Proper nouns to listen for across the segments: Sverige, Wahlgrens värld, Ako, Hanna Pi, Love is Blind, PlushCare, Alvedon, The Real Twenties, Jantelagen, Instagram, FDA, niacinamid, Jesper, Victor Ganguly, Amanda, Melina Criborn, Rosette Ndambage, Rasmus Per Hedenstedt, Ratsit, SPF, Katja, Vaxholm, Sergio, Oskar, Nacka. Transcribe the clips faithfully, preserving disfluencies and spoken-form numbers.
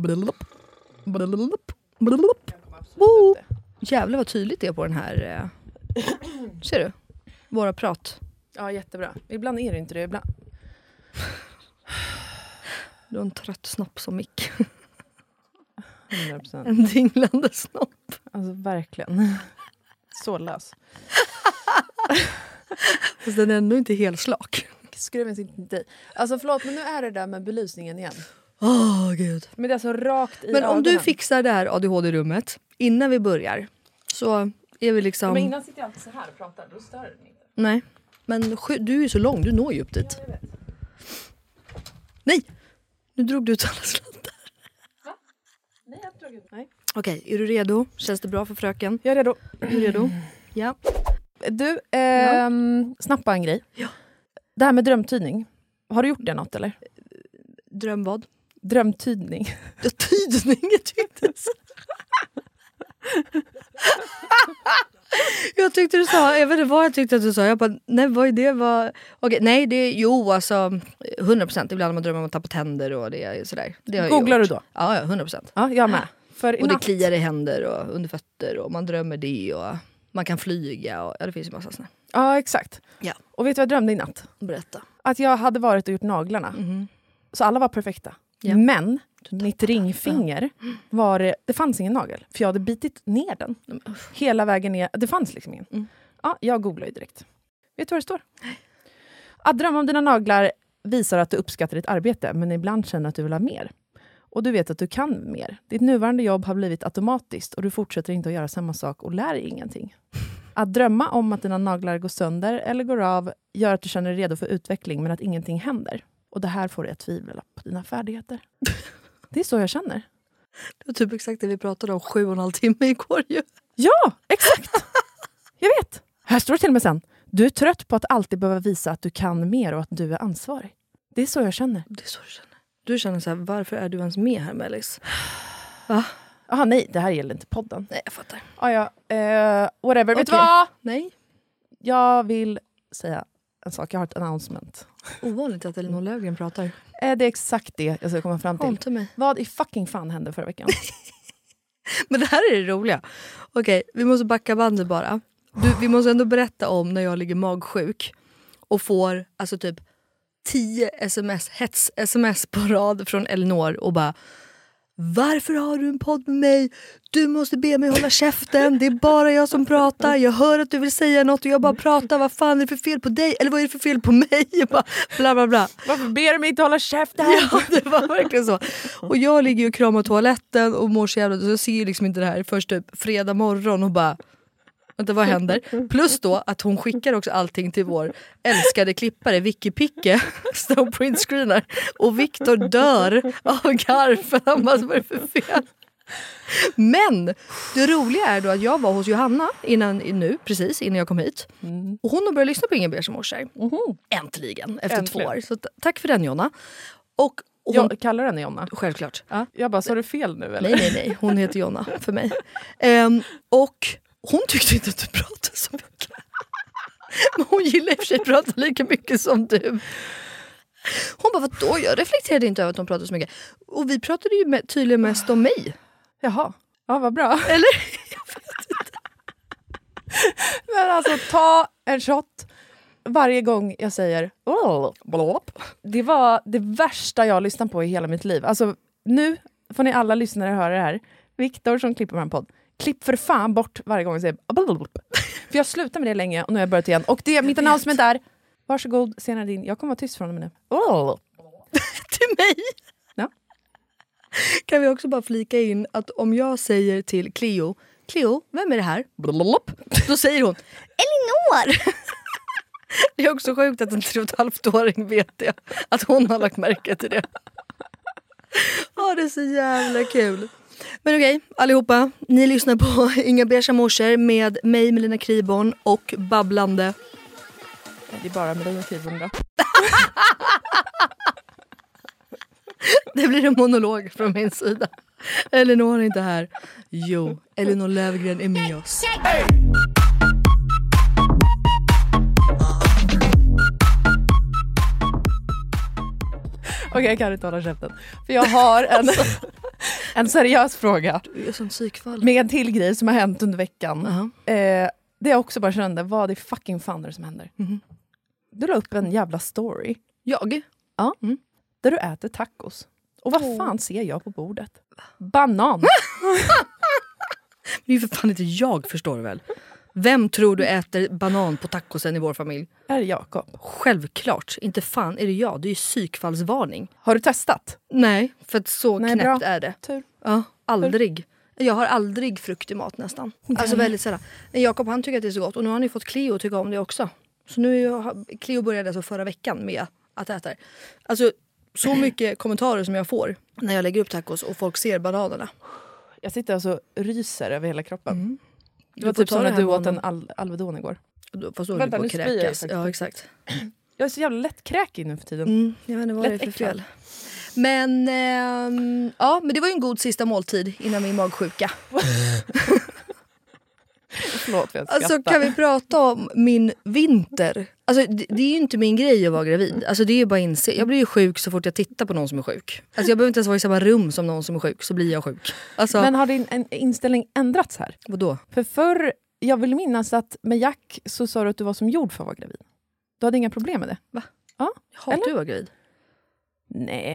Blablabla. Blablabla. Blablabla. Oh. Jävlar vad tydligt det är på den här. Eh. Ser du? Våra prat. Ja, jättebra. Ibland är det inte det. Ibland. Du har en trött snopp som mick. hundra procent. En dinglande snopp. Alltså verkligen. Så lös. Fast den är ändå inte helt slak. Skruvens inte dig. Alltså förlåt, men nu är det där med belysningen igen. Åh, oh, gud. Men det är alltså rakt i Men ögonen. Om du fixar det här A D H D-rummet innan vi börjar så är vi liksom... Men innan sitter jag alltid så här och pratar, då stör det inte. Nej, men du är ju så lång, du når ju upp dit. Ja, jag vet. Nej, nu drog du ut alla slantar. Va? Nej, jag drog ut. Nej. Okej, är du redo? Känns det bra för fröken? Jag är redo. Är du redo? Ja. Du, eh, ja. snappa en grej. Ja. Det här med drömtydning. Har du gjort det något eller? Dröm vad? Drömtydning. Tydning är tydligt. Jag tyckte du sa, jag vet inte vad jag tyckte att du sa. Jag bara, nej vad är det? Vad... Okej, nej det är, jo alltså hundra procent ibland man drömmer om att tappa tänder och det sådär. Det googlar du då? Ja, ja, hundra procent. Ja, jag med. För och inatt... det kliar i händer och under fötter och man drömmer det och man kan flyga och ja, det finns ju massa sådana. Ja, exakt. Ja. Och vet du vad jag drömde i natt? Berätta. Att jag hade varit och gjort naglarna. Mm. Så alla var perfekta. Ja. Men mitt ringfinger var... Det fanns ingen nagel. För jag hade bitit ner den. Mm. Hela vägen ner. Det fanns liksom ingen. Mm. Ja, jag googlade ju direkt. Vet du vad det står? Att drömma om dina naglar visar att du uppskattar ditt arbete. Men ibland känner att du vill ha mer. Och du vet att du kan mer. Ditt nuvarande jobb har blivit automatiskt. Och du fortsätter inte att göra samma sak och lär ingenting. Att drömma om att dina naglar går sönder eller går av gör att du känner dig redo för utveckling men att ingenting händer. Och det här får dig att tvivla på dina färdigheter. Det är så jag känner. Det var typ exakt det vi pratade om sju och en halv timme igår ju. Ja, exakt. Jag vet. Här står det till mig sen. Du är trött på att alltid behöva visa att du kan mer och att du är ansvarig. Det är så jag känner. Det är så du känner. Du känner så här, varför är du ens med här, Melis? Va? Jaha, nej, det här gäller inte podden. Nej, jag fattar. Ah, ja, eh, whatever. Okay. Vet du vad? Nej. Jag vill säga en sak. Jag har ett announcement. Ovanligt att Ellinor Lövgren pratar. Eh, det är exakt det jag ska komma fram till. Kom till mig. Vad i fucking fan hände förra veckan? Men det här är det roliga. Okej, okay, vi måste backa bandet bara. Du, vi måste ändå berätta om när jag ligger magsjuk. Och får alltså typ tio sms, hets, sms på rad från Ellinor och bara... Varför har du en podd med mig? Du måste be mig hålla käften. Det är bara jag som pratar. Jag hör att du vill säga något och jag bara pratar. Vad fan är det för fel på dig? Eller vad är det för fel på mig? Jag bara, bla bla bla. Varför ber du mig inte hålla käften? Ja, det var verkligen så. Och jag ligger ju och kramar toaletten och mår så jävla. Så jag ser ju liksom inte det här först typ fredag morgon och bara... Vänta, vad händer? Plus då att hon skickar också allting till vår älskade klippare Vicky Picke som printscreenar. Och Victor dör av garv. Han bara, vad är det för fel? Men det roliga är då att jag var hos Johanna innan, nu, precis innan jag kom hit. Mm. Och hon har börjat lyssna på Ingen ber som mår sig. Mm-hmm. Äntligen, efter Äntligen. två år. Så t- tack för den, Jonna. Och Hon... Jag kallar henne Jonna. Självklart. Ja. Jag bara, sa du fel nu eller? Nej, nej, nej. Hon heter Jonna för mig. Um, och... Hon tyckte inte att du pratade så mycket. Men hon gillar i och för sig att prata lika mycket som du. Hon bara, vadå? Jag reflekterade inte över att hon pratade så mycket. Och vi pratade ju tydligen mest om mig. Jaha. Ja, vad bra. Eller? Jag vet inte. Men alltså, ta en shot varje gång jag säger det var det värsta jag lyssnat på i hela mitt liv. Alltså, nu får ni alla lyssnare höra det här. Victor som klipper med en podd. Klipp för fan bort varje gång jag säger för jag slutar med det länge och nu har jag börjat igen. Och det är mitt announcement är varsågod, senare din. Jag kommer vara tyst från mig nu. Oh. Till mig? Ja. Kan vi också bara flika in att om jag säger till Cleo Cleo, vem är det här? Då säger hon Ellinor! Det är också sjukt att en tre och ett halvt åring vet det. Att hon har lagt märke till det. Ja, det är så jävla kul. Men okej, allihopa, ni lyssnar på Inga Bersa Morser med mig, Melina Criborn och babblande. Det är bara Melina Criborn då. Det blir en monolog från min sida. Ellinor är inte här. Jo, Ellinor Lövgren är med oss. Hey! Okej, jag kan inte hålla käften. För jag har en... En seriös fråga. Du är som psykfall. Med en till grej som har hänt under veckan. Uh-huh. Eh, det jag också bara kände, vad är fucking fan det som händer? Mm-hmm. Du la upp en jävla story. Jag? Ja. Mm. Där du äter tacos. Och vad oh. fan ser jag på bordet? Banan! Det är ju för fan inte jag, förstår du väl? Vem tror du äter banan på tacosen i vår familj? Är det Jakob? Självklart. Inte fan är det jag. Det är ju psykfallsvarning. Har du testat? Nej, för att så Nej, knäppt bra. Är det. Tur. Ja, aldrig. Tur. Jag har aldrig frukt i mat nästan. Okay. Alltså väldigt sällan. Jakob, han tycker att det är så gott. Och nu har han ju fått Cleo att tycka om det också. Så nu jag, Cleo började alltså förra veckan med att äta det. Alltså så mycket kommentarer som jag får när jag lägger upp tacos och folk ser bananerna. Jag sitter alltså ryser över hela kroppen. Mm. Det var typ som när du åt en al- Alvedon igår. Fast då Vänta, nu kräkas. Ja, exakt. Jag är så jävla lättkräkig nu för tiden. Mm, jag vet inte vad det är för fel. Men, eh, ja, men det var ju en god sista måltid innan min magsjuka. Förlåt, jag alltså kan vi prata om min vinter? Alltså det, det är ju inte min grej att vara gravid. Alltså det är ju bara inse. Jag blir ju sjuk så fort jag tittar på någon som är sjuk. Alltså jag behöver inte ens vara i samma rum som någon som är sjuk, så blir jag sjuk. Alltså... Men har din en inställning ändrats här? Vadå? För förr, jag vill minnas att med Jack så sa du att du var som jord för att vara gravid. Du hade inga problem med det. Va? Ja. Har du varit gravid? Nej.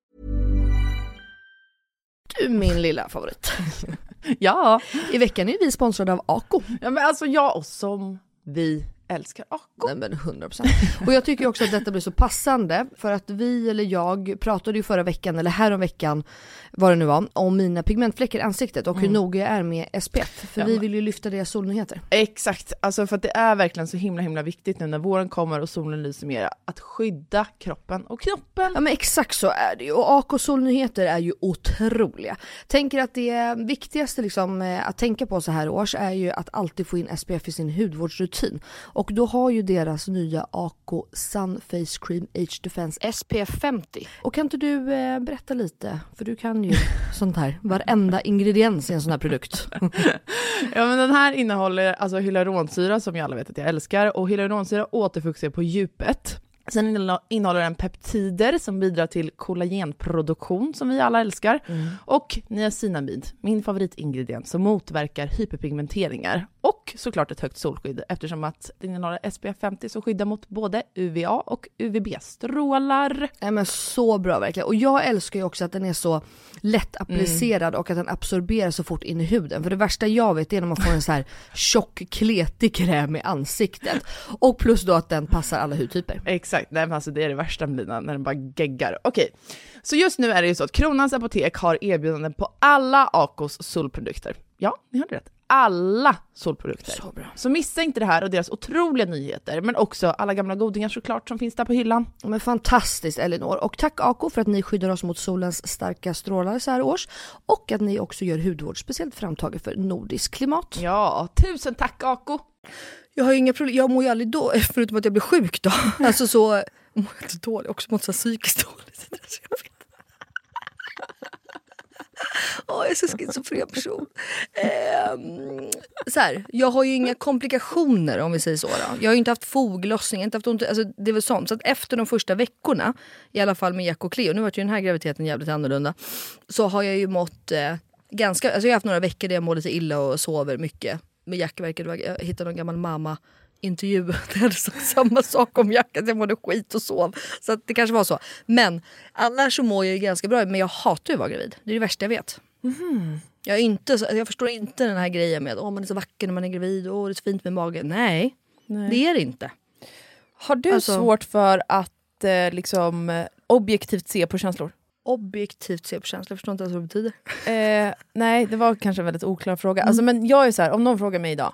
Du, min lilla favorit. Ja, i veckan är vi sponsrade av Ako. Ja, men alltså jag och som vi älskar Ako. Nej, men hundra procent. Och jag tycker också att detta blir så passande för att vi eller jag pratade ju förra veckan eller här om veckan vad det nu var om mina pigmentfläckar i ansiktet och hur mm. noga jag är med S P F för ja, vi vill ju lyfta deras solnyheter. Exakt, alltså för att det är verkligen så himla himla viktigt nu när våren kommer och solen lyser mer att skydda kroppen och knoppen. Ja, men exakt så är det ju. Och Ako solnyheter är ju otroliga. Tänker att det viktigaste liksom att tänka på så här års är ju att alltid få in S P F i sin hudvårdsrutin. Och då har ju deras nya Ako Sun Face Cream Age Defense S P F femtio. Och kan inte du eh, berätta lite? För du kan ju sånt här. Varenda ingrediens i en sån här produkt. Ja, men den här innehåller alltså hyaluronsyra som jag alla vet att jag älskar. Och hyaluronsyra återfuktar på djupet. Sen innehåller den peptider som bidrar till kollagenproduktion som vi alla älskar. Mm. Och niacinamid, min favoritingrediens som motverkar hyperpigmenteringar. Och såklart ett högt solskydd eftersom att den innehåller S P F femtio som skyddar mot både U V A och U V B-strålar. Nej, men så bra verkligen. Och jag älskar ju också att den är så lätt applicerad mm. och att den absorberar så fort in i huden. För det värsta jag vet är när man får en så här tjock, kletig kräm i ansiktet. Och plus då att den passar alla hudtyper. Exakt. Nej, men alltså det är det värsta med Lina, när den bara geggar. Okej, så just nu är det ju så att Kronans apotek har erbjudanden på alla Akos solprodukter. Ja, ni hörde rätt. Alla solprodukter. Så bra. Så missa inte det här och deras otroliga nyheter. Men också alla gamla godingar såklart som finns där på hyllan. Men fantastiskt, Ellinor. Och tack Ako för att ni skyddar oss mot solens starka strålar så här års. Och att ni också gör hudvård speciellt framtaget för nordisk klimat. Ja, tusen tack Ako. Jag har ju inga problem. Jag mår ju aldrig då, förutom att jag blir sjuk då. Alltså så mår jag inte dåligt. Också mår jag så psykiskt dåligt. är så schizofren person. Ehm, så här, jag har ju inga komplikationer om vi säger så. Då. Jag har ju inte haft foglossning, inte haft ont, alltså, det är väl sånt. Så att efter de första veckorna, i alla fall med Jack och Cleo, nu var ju den här graviditeten jävligt annorlunda, så har jag ju mått eh, ganska, alltså jag har haft några veckor där jag mår lite illa och sover mycket. Med Jack verkade jag hittade någon gammal mamma intervju där det sa samma sak om Jack, att jag mådde skit och sov. Så att det kanske var så. Men annars så mår jag ju ganska bra, men jag hatar ju att vara gravid. Det är det värsta jag vet. Mm. Jag, är inte, jag förstår inte den här grejen med att oh, man är så vacker när man är gravid och det är så fint med magen. Nej, Nej. Det är det inte. Har du alltså, svårt för att eh, liksom, objektivt se på känslor? Objektivt se på känslor, jag förstår inte ens vad det betyder. Eh, nej, det var kanske en väldigt oklar fråga. Mm. Alltså, men jag är så här, om någon frågar mig idag,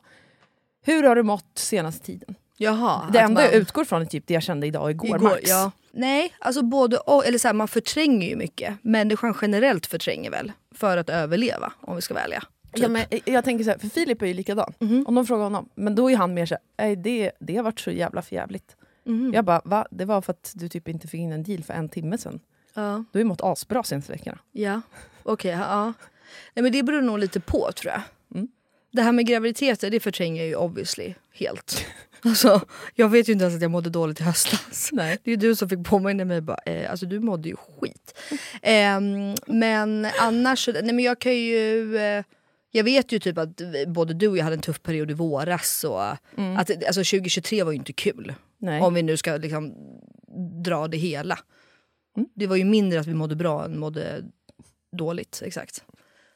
hur har du mått senaste tiden? Jaha, det enda man... jag utgår från är typ det jag kände idag igår, igår max. Ja. Nej, alltså både och, eller så här, man förtränger ju mycket. Människan generellt förtränger väl för att överleva, om vi ska välja. Typ. Ja, men jag tänker så här, för Filip är ju likadan. Mm. Om de frågar honom, men då är han mer så här, det, det har varit så jävla förjävligt. Mm. Jag bara, va? Det var för att du typ inte fick in en deal för en timme sedan. Ja. Du har ju mått asbra senaste veckorna. Ja, okej. Okay, ja. Nej, men det beror nog lite på, tror jag. Mm. Det här med graviditeter, det förtränger jag ju obviously helt. Alltså, jag vet ju inte ens att jag mådde dåligt i höstas. Nej. Det är ju du som fick påminna mig bara, eh, alltså du mådde ju skit. Eh, men annars, nej men jag kan ju... Eh, jag vet ju typ att både du och jag hade en tuff period i våras. Och mm. att, alltså tjugohundratjugotre var ju inte kul. Nej. Om vi nu ska liksom dra det hela. Mm. Det var ju mindre att vi mådde bra än mådde dåligt, exakt.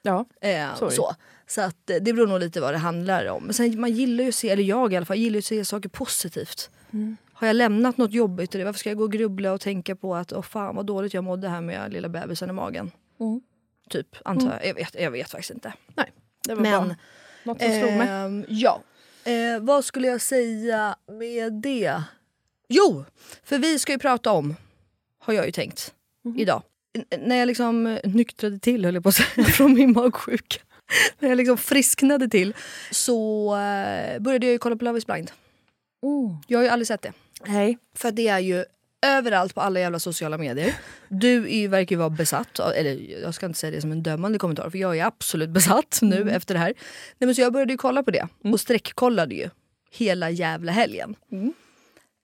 Ja, eh, så. Så att det beror nog lite vad det handlar om. Men sen man gillar ju att se, eller jag i alla fall, gillar ju att se saker positivt. Mm. Har jag lämnat något jobbigt? Varför ska jag gå och grubbla och tänka på att åh fan vad dåligt jag mådde här med lilla bebisen i magen? Mm. Typ, antar jag. Mm. Jag, vet, jag vet faktiskt inte. Nej, det var men, bra. Något som eh, slog mig. Ja. Eh, vad skulle jag säga med det? Jo, för vi ska ju prata om, har jag ju tänkt, mm. idag. N- när jag liksom nyktrade till, höll jag på att säga, från min magsjuka. När jag liksom frisknade till så eh, började jag ju kolla på Love is Blind. Oh. Jag har ju aldrig sett det. Nej. För det är ju överallt på alla jävla sociala medier. Du är, verkar ju vara besatt. Eller jag ska inte säga det som en dömande kommentar. För jag är absolut besatt nu mm. efter det här. Nej, men så jag började ju kolla på det. Mm. Och sträckkollade ju hela jävla helgen. Mm.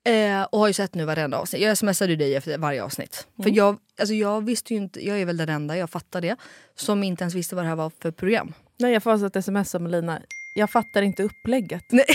Eh, och har ju sett nu varenda avsnitt. Jag smsade ju dig efter varje avsnitt. Mm. För jag, alltså jag visste ju inte, jag är väl den enda, jag fattar det, som inte ens visste vad det här var för program. Nej, jag får alltså ett sms av Melina. Jag fattar inte upplägget. Nej.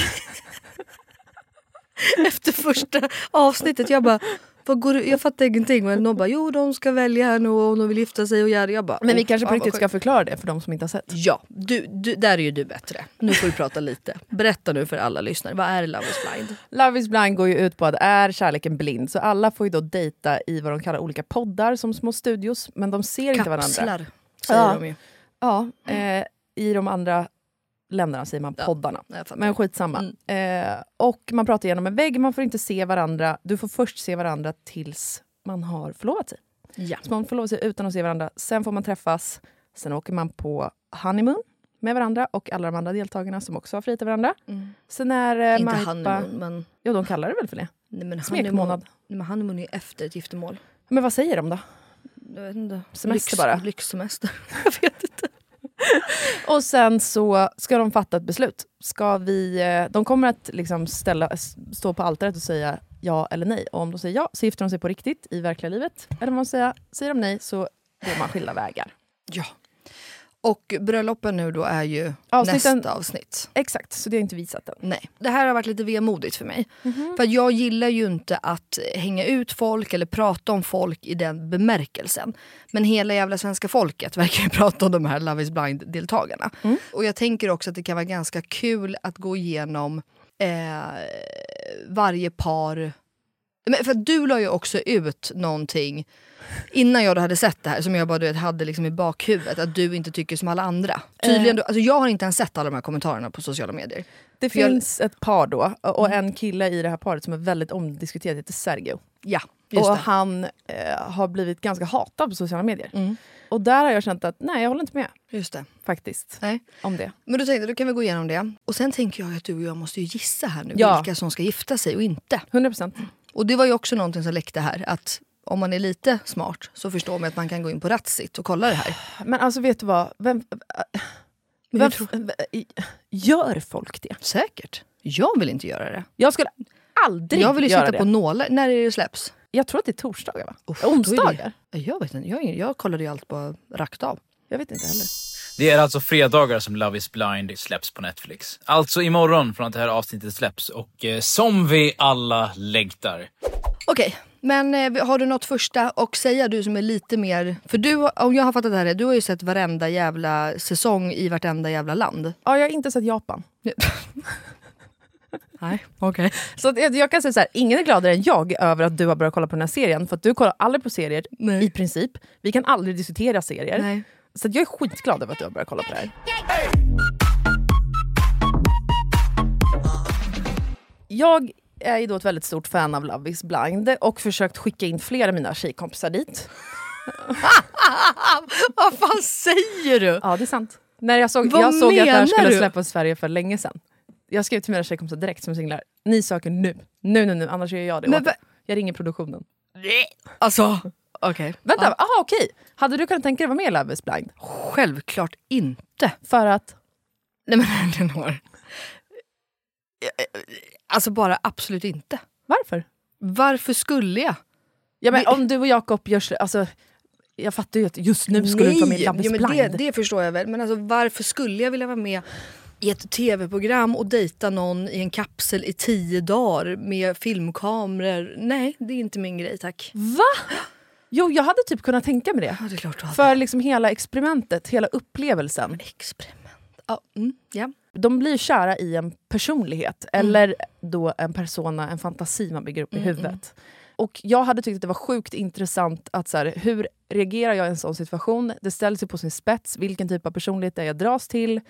Efter första avsnittet, jag bara, vad går du? Jag fattar ingenting. Men någon bara, jo de ska välja här nu och de vill gifta sig och göra. Jag bara, men vi kanske på riktigt ska förklara det för de som inte har sett. Ja, du, du, där är ju du bättre. Nu får vi prata lite. Berätta nu för alla lyssnare, vad är Love is Blind? Love is Blind går ju ut på att är kärleken blind? Så alla får ju då dejta i vad de kallar olika poddar som små studios. Men de ser kapslar, inte varandra. Säger ja. De ju. Ja, eh, i de andra länderna säger man poddarna. Ja, men skitsamma. Mm. Eh, och man pratar genom en vägg. Man får inte se varandra. Du får först se varandra tills man har förlovat sig. Ja. Så man förlovar sig utan att se varandra. Sen får man träffas. Sen åker man på honeymoon med varandra. Och alla de andra deltagarna som också har frihet till varandra. Mm. Sen är eh, inte honeymoon, men... Jo, de kallar det väl för det. Nej, men smekmånad. Men honeymoon är ju efter ett giftermål. Men vad säger de då? Jag vet inte. Semester Lyx, bara. Lyxsemester. Jag vet inte. Och sen så ska de fatta ett beslut. Ska vi, de kommer att liksom ställa, stå på altaret och säga ja eller nej. Och om de säger ja så gifter de sig på riktigt i verkliga livet. Eller om de säger, säger de nej så går man skilda vägar. Ja. Och bröllopen nu då är ju avsnitten, nästa avsnitt. Exakt, så det har jag inte visat den. Nej. Det här har varit lite vemodigt för mig. Mm-hmm. För att jag gillar ju inte att hänga ut folk eller prata om folk i den bemärkelsen. Men hela jävla svenska folket verkar ju prata om de här Love is Blind-deltagarna. Mm. Och jag tänker också att det kan vara ganska kul att gå igenom eh, varje par... Men för du la ju också ut någonting innan jag hade sett det här som jag bara du vet, hade liksom i bakhuvudet att du inte tycker som alla andra. Tydligen då, alltså jag har inte ens sett alla de här kommentarerna på sociala medier. Det för finns jag... ett par då och mm. en kille i det här paret som är väldigt omdiskuterad heter Sergio. Ja, just och det. Han eh, har blivit ganska hatad på sociala medier. Mm. Och där har jag känt att nej, jag håller inte med. Just det. Faktiskt. Nej. Om det. Men då tänkte jag, då kan vi gå igenom det. Och sen tänker jag att du och jag måste ju gissa här nu ja. Vilka som ska gifta sig och inte. hundra procent. Och det var ju också någonting som läckte här, att om man är lite smart så förstår man att man kan gå in på Ratsit och kolla det här. Men alltså vet du vad? Vem, vem, vem, gör folk det? Säkert. Jag vill inte göra det. Jag skulle aldrig göra det. Jag vill ju sitta det. På nålar. När är det släpps? Jag tror att det är torsdagar, va? Uff, onsdagar? Det, jag vet inte. Jag, jag kollade ju allt på rakt av. Jag vet inte heller. Det är alltså fredagar som Love is Blind släpps på Netflix. Alltså imorgon från att det här avsnittet släpps. Och eh, som vi alla längtar. Okej. Okay. Men eh, har du något första och säga du som är lite mer... För du, om jag har fattat det här, du har ju sett varenda jävla säsong i vartenda jävla land. Ja, jag har inte sett Japan. Nej, okej. Okay. Så jag kan säga så här, ingen är gladare än jag över att du har börjat kolla på den här serien. För att du kollar aldrig på serier, nej, i princip. Vi kan aldrig diskutera serier. Nej. Så jag är skitglad över att du har börjat kolla på det här. Hey! Jag... Jag är ju då ett väldigt stort fan av Love is Blind och försökt skicka in flera av mina tjejkompisar dit. Vad fan säger du? Ja, det är sant. När jag såg, jag såg att det här skulle släppas i Sverige för länge sedan. Jag skrev till mina tjejkompisar direkt som singlar. Ni söker nu. Nu, nu, nu. Annars gör jag det. Men, va- jag ringer produktionen. Alltså, okej. Okay. Vänta, ja. Aha, okej. Okay. Hade du kunnat tänka dig vara med i Love is Blind? Självklart inte. För att? Nej, men den har... Alltså bara absolut inte. Varför? Varför skulle jag? Ja, men vi... om du och Jakob görs... Alltså, jag fattar ju att just nu skulle du ta med Love is Blind. Nej, det, det förstår jag väl. Men alltså, varför skulle jag vilja vara med i ett tv-program och dejta någon i en kapsel i tio dagar med filmkameror? Nej, det är inte min grej, tack. Va? Jo, jag hade typ kunnat tänka mig det. Ja, det är klart du hade. För liksom hela experimentet, hela upplevelsen. Experiment. Ja, mm, ja. De blir kära i en personlighet, mm, eller då en persona, en fantasi man bygger upp i mm, huvudet. Mm. Och jag hade tyckt att det var sjukt intressant att så här, hur reagerar jag i en sån situation? Det ställs sig på sin spets, vilken typ av personlighet är jag dras till?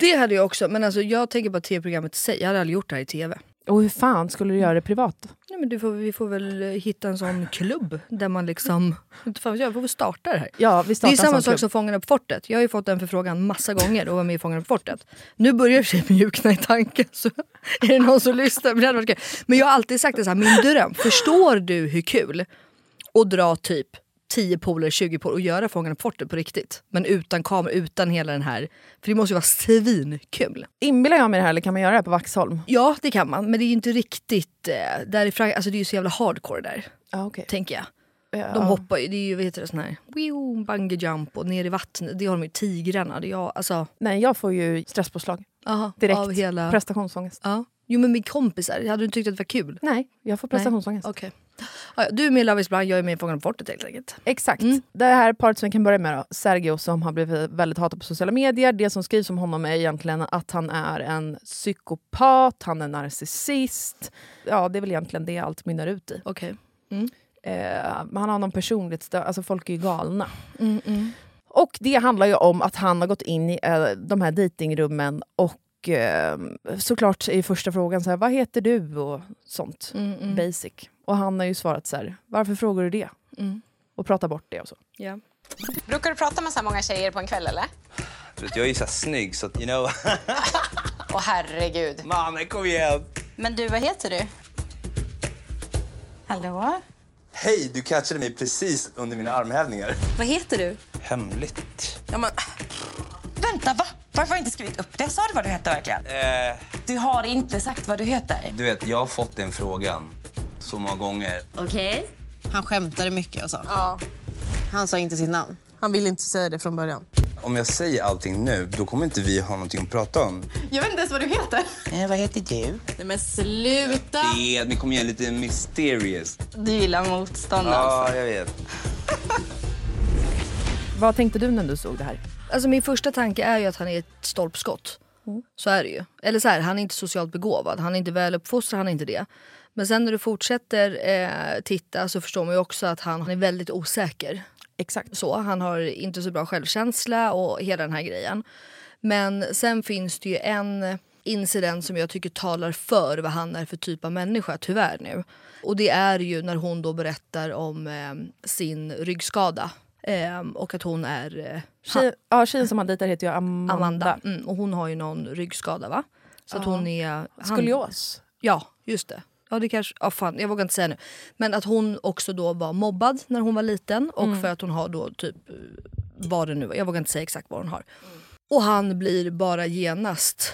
Det hade jag också, men alltså jag tänker på tv-programmet i sig. Jag hade aldrig gjort det här i tv. Och hur fan skulle du göra det privat? Nej, men du får, vi får väl hitta en sån klubb där man liksom... Fan, jag får väl starta det här. Ja, vi startar det är samma sak klubb. Som Fångarna på fortet. Jag har ju fått den förfrågan massa gånger och var med i Fångarna på fortet. Nu börjar sig mjukna i tanken, så är det någon som lyssnar. Men jag har alltid sagt det så här, min dröm. Förstår du hur kul att dra typ tio poler, tjugo poler och göra Fångarna på fortet på riktigt? Men utan kamera, utan hela den här. För det måste ju vara svinkul. Inbillar jag mig det här, eller kan man göra det på Vaxholm? Ja, det kan man, men det är ju inte riktigt eh, därifrån, alltså det är ju så jävla hardcore där. Ah, okay. Tänker jag. Ja. De hoppar ju, det är ju, vad heter det, sån här whew, bungee jump och ner i vattnet. Det har de ju tigrarna. Det jag, alltså... Nej, jag får ju stresspåslag. Aha, direkt. Av hela... Prestationsångest. Ja. Jo, men min kompisar, hade du tyckt att det var kul? Nej, jag får prestationsångest. Okej. Okay. Du är med i Love is Blind, jag är med i Fångarna på fortet helt enkelt. Exakt. Mm. Det här paret som vi kan börja med då, Sergio, som har blivit väldigt hatad på sociala medier. Det som skrivs om honom är egentligen att han är en psykopat, han är narcissist. Ja, det är väl egentligen det allt mynnar ut i. Okej. Okay. Mm. Eh, han har någon personligt, alltså folk är ju galna. Mm, mm. Och det handlar ju om att han har gått in i eh, de här datingrummen och Och såklart är första frågan så här, vad heter du och sånt, mm, mm. basic. Och han har ju svarat så här, varför frågar du det? Mm. Och prata bort det och så. Yeah. Brukar du prata med så många tjejer på en kväll eller? Jag är ju så här snygg så att, you know. Åh oh, herregud. Mamma, kom igen. Men du, vad heter du? Hallå? Hej, du catchade mig precis under mina armhävningar. Vad heter du? Hemligt. Ja men, vänta va? Varför har jag inte skrivit upp det? Sa du vad du heter verkligen? Eh... Du har inte sagt vad du heter. Du vet, jag har fått den frågan så många gånger. Okej. Okay. Han skämtade mycket alltså. Ja. Han sa inte sitt namn. Han ville inte säga det från början. Om jag säger allting nu, då kommer inte vi ha någonting att prata om. Jag vet inte ens vad du heter. Eh, vad heter du? Nej men sluta! Det, det kommer igen lite mysterious. Du gillar motstånd alltså. Ja, jag vet. Vad tänkte du när du såg det här? Alltså min första tanke är ju att han är ett stolpskott. Mm. Så är det ju. Eller så här, han är inte socialt begåvad. Han är inte väl uppfostrad, han är inte det. Men sen när du fortsätter eh, titta så förstår man ju också att han, han är väldigt osäker. Exakt. Så, han har inte så bra självkänsla och hela den här grejen. Men sen finns det ju en incident som jag tycker talar för vad han är för typ av människa, tyvärr nu. Och det är ju när hon då berättar om eh, sin ryggskada. Ehm, och att hon är... Eh, Tjej, ja, tjejen som han dejtar heter ju Amanda. Amanda. Mm, och hon har ju någon ryggskada, va? Så att hon är... Han, skolios. Ja, just det. ja det kanske, ja fan, jag vågar inte säga nu. Men att hon också då var mobbad när hon var liten och mm. för att hon har då typ, vad det nu var, jag vågar inte säga exakt vad hon har. Mm. Och han blir bara genast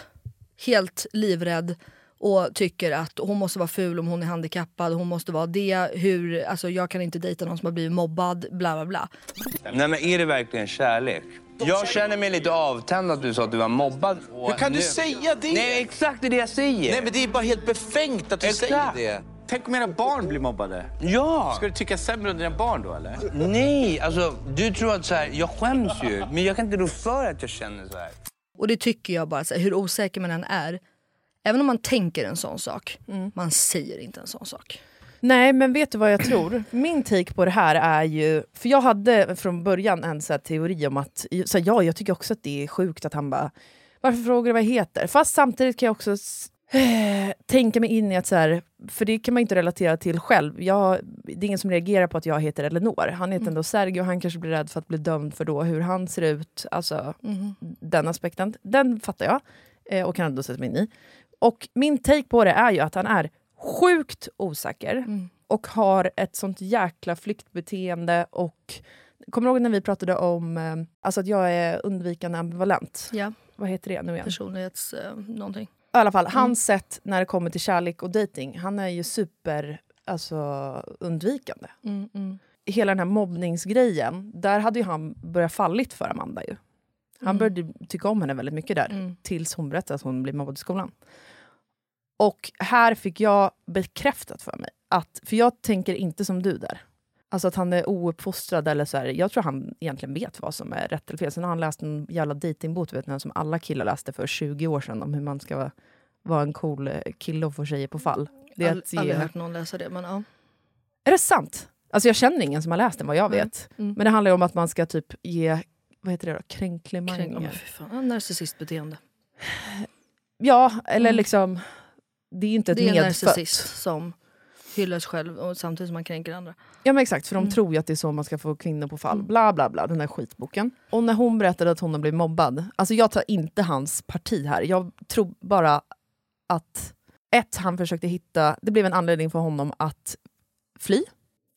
helt livrädd och tycker att hon måste vara ful om hon är handikappad, hon måste vara det, hur, alltså jag kan inte dejta någon som har blivit mobbad, bla bla bla. Nej men är det verkligen kärlek? Jag känner mig lite avtänd att du sa att du var mobbad. Hur kan du nu säga det? Nej, exakt det jag säger. Nej, men det är bara helt befängt att du exakt säger det. Tänk om era barn blir mobbade. Ja. Ska du tycka sämre om dina barn då, eller? Nej, alltså du tror att så här, jag skäms ju. Men jag kan inte då för att jag känner så här. Och det tycker jag bara, så här, hur osäker man än är. Även om man tänker en sån sak. Mm. Man säger inte en sån sak. Nej, men vet du vad jag tror? Min take på det här är ju... För jag hade från början en så här teori om att... Så här, ja, jag tycker också att det är sjukt att han bara... Varför frågar du vad jag heter? Fast samtidigt kan jag också äh, tänka mig in i att så här... För det kan man inte relatera till själv. Jag, det är ingen som reagerar på att jag heter Ellinor. Han heter mm. ändå Sergio och han kanske blir rädd för att bli dömd för då hur han ser ut. Alltså, mm. den aspekten. Den fattar jag. Eh, och kan ändå sätta mig in i. Och min take på det är ju att han är... sjukt osäker mm. och har ett sånt jäkla flyktbeteende och kommer ihåg när vi pratade om eh, alltså att jag är undvikande ambivalent. Ja. Vad heter det nu igen? Personlighets eh, någonting. I alla fall, mm. hans sätt när det kommer till kärlek och dating, han är ju super alltså undvikande. Mm, mm. Hela den här mobbningsgrejen, där hade ju han börjat fallit för Amanda ju. Han mm. började tycka om henne väldigt mycket där mm. tills hon berättade att hon blev mobbad i skolan. Och här fick jag bekräftat för mig att, för jag tänker inte som du där. Alltså att han är ouppfostrad eller så här. Jag tror han egentligen vet vad som är rätt eller fel. Sen har han läst en jävla datingbok, vet ni, som alla killar läste för tjugo år sedan om hur man ska vara, vara en cool kille och få tjejer på fall. Det är All, att ge... aldrig hört någon läsa det, men ja. Är det sant? Alltså jag känner ingen som har läst den vad jag vet. Mm. Mm. Men det handlar ju om att man ska typ ge, vad heter det då? Kränklimangar. Kränklimangar, fy fan. Narcissistbeteende. Ja, eller mm. liksom... Det är inte ett medfött. Det är en narcissist som hyllar sig själv och samtidigt som man kränker andra. Ja men exakt, för de mm. tror ju att det är så man ska få kvinnor på fall. Bla bla bla, den här skitboken. Och när hon berättade att hon har blivit mobbad. Alltså jag tar inte hans parti här. Jag tror bara att ett, han försökte hitta, det blev en anledning för honom att fly.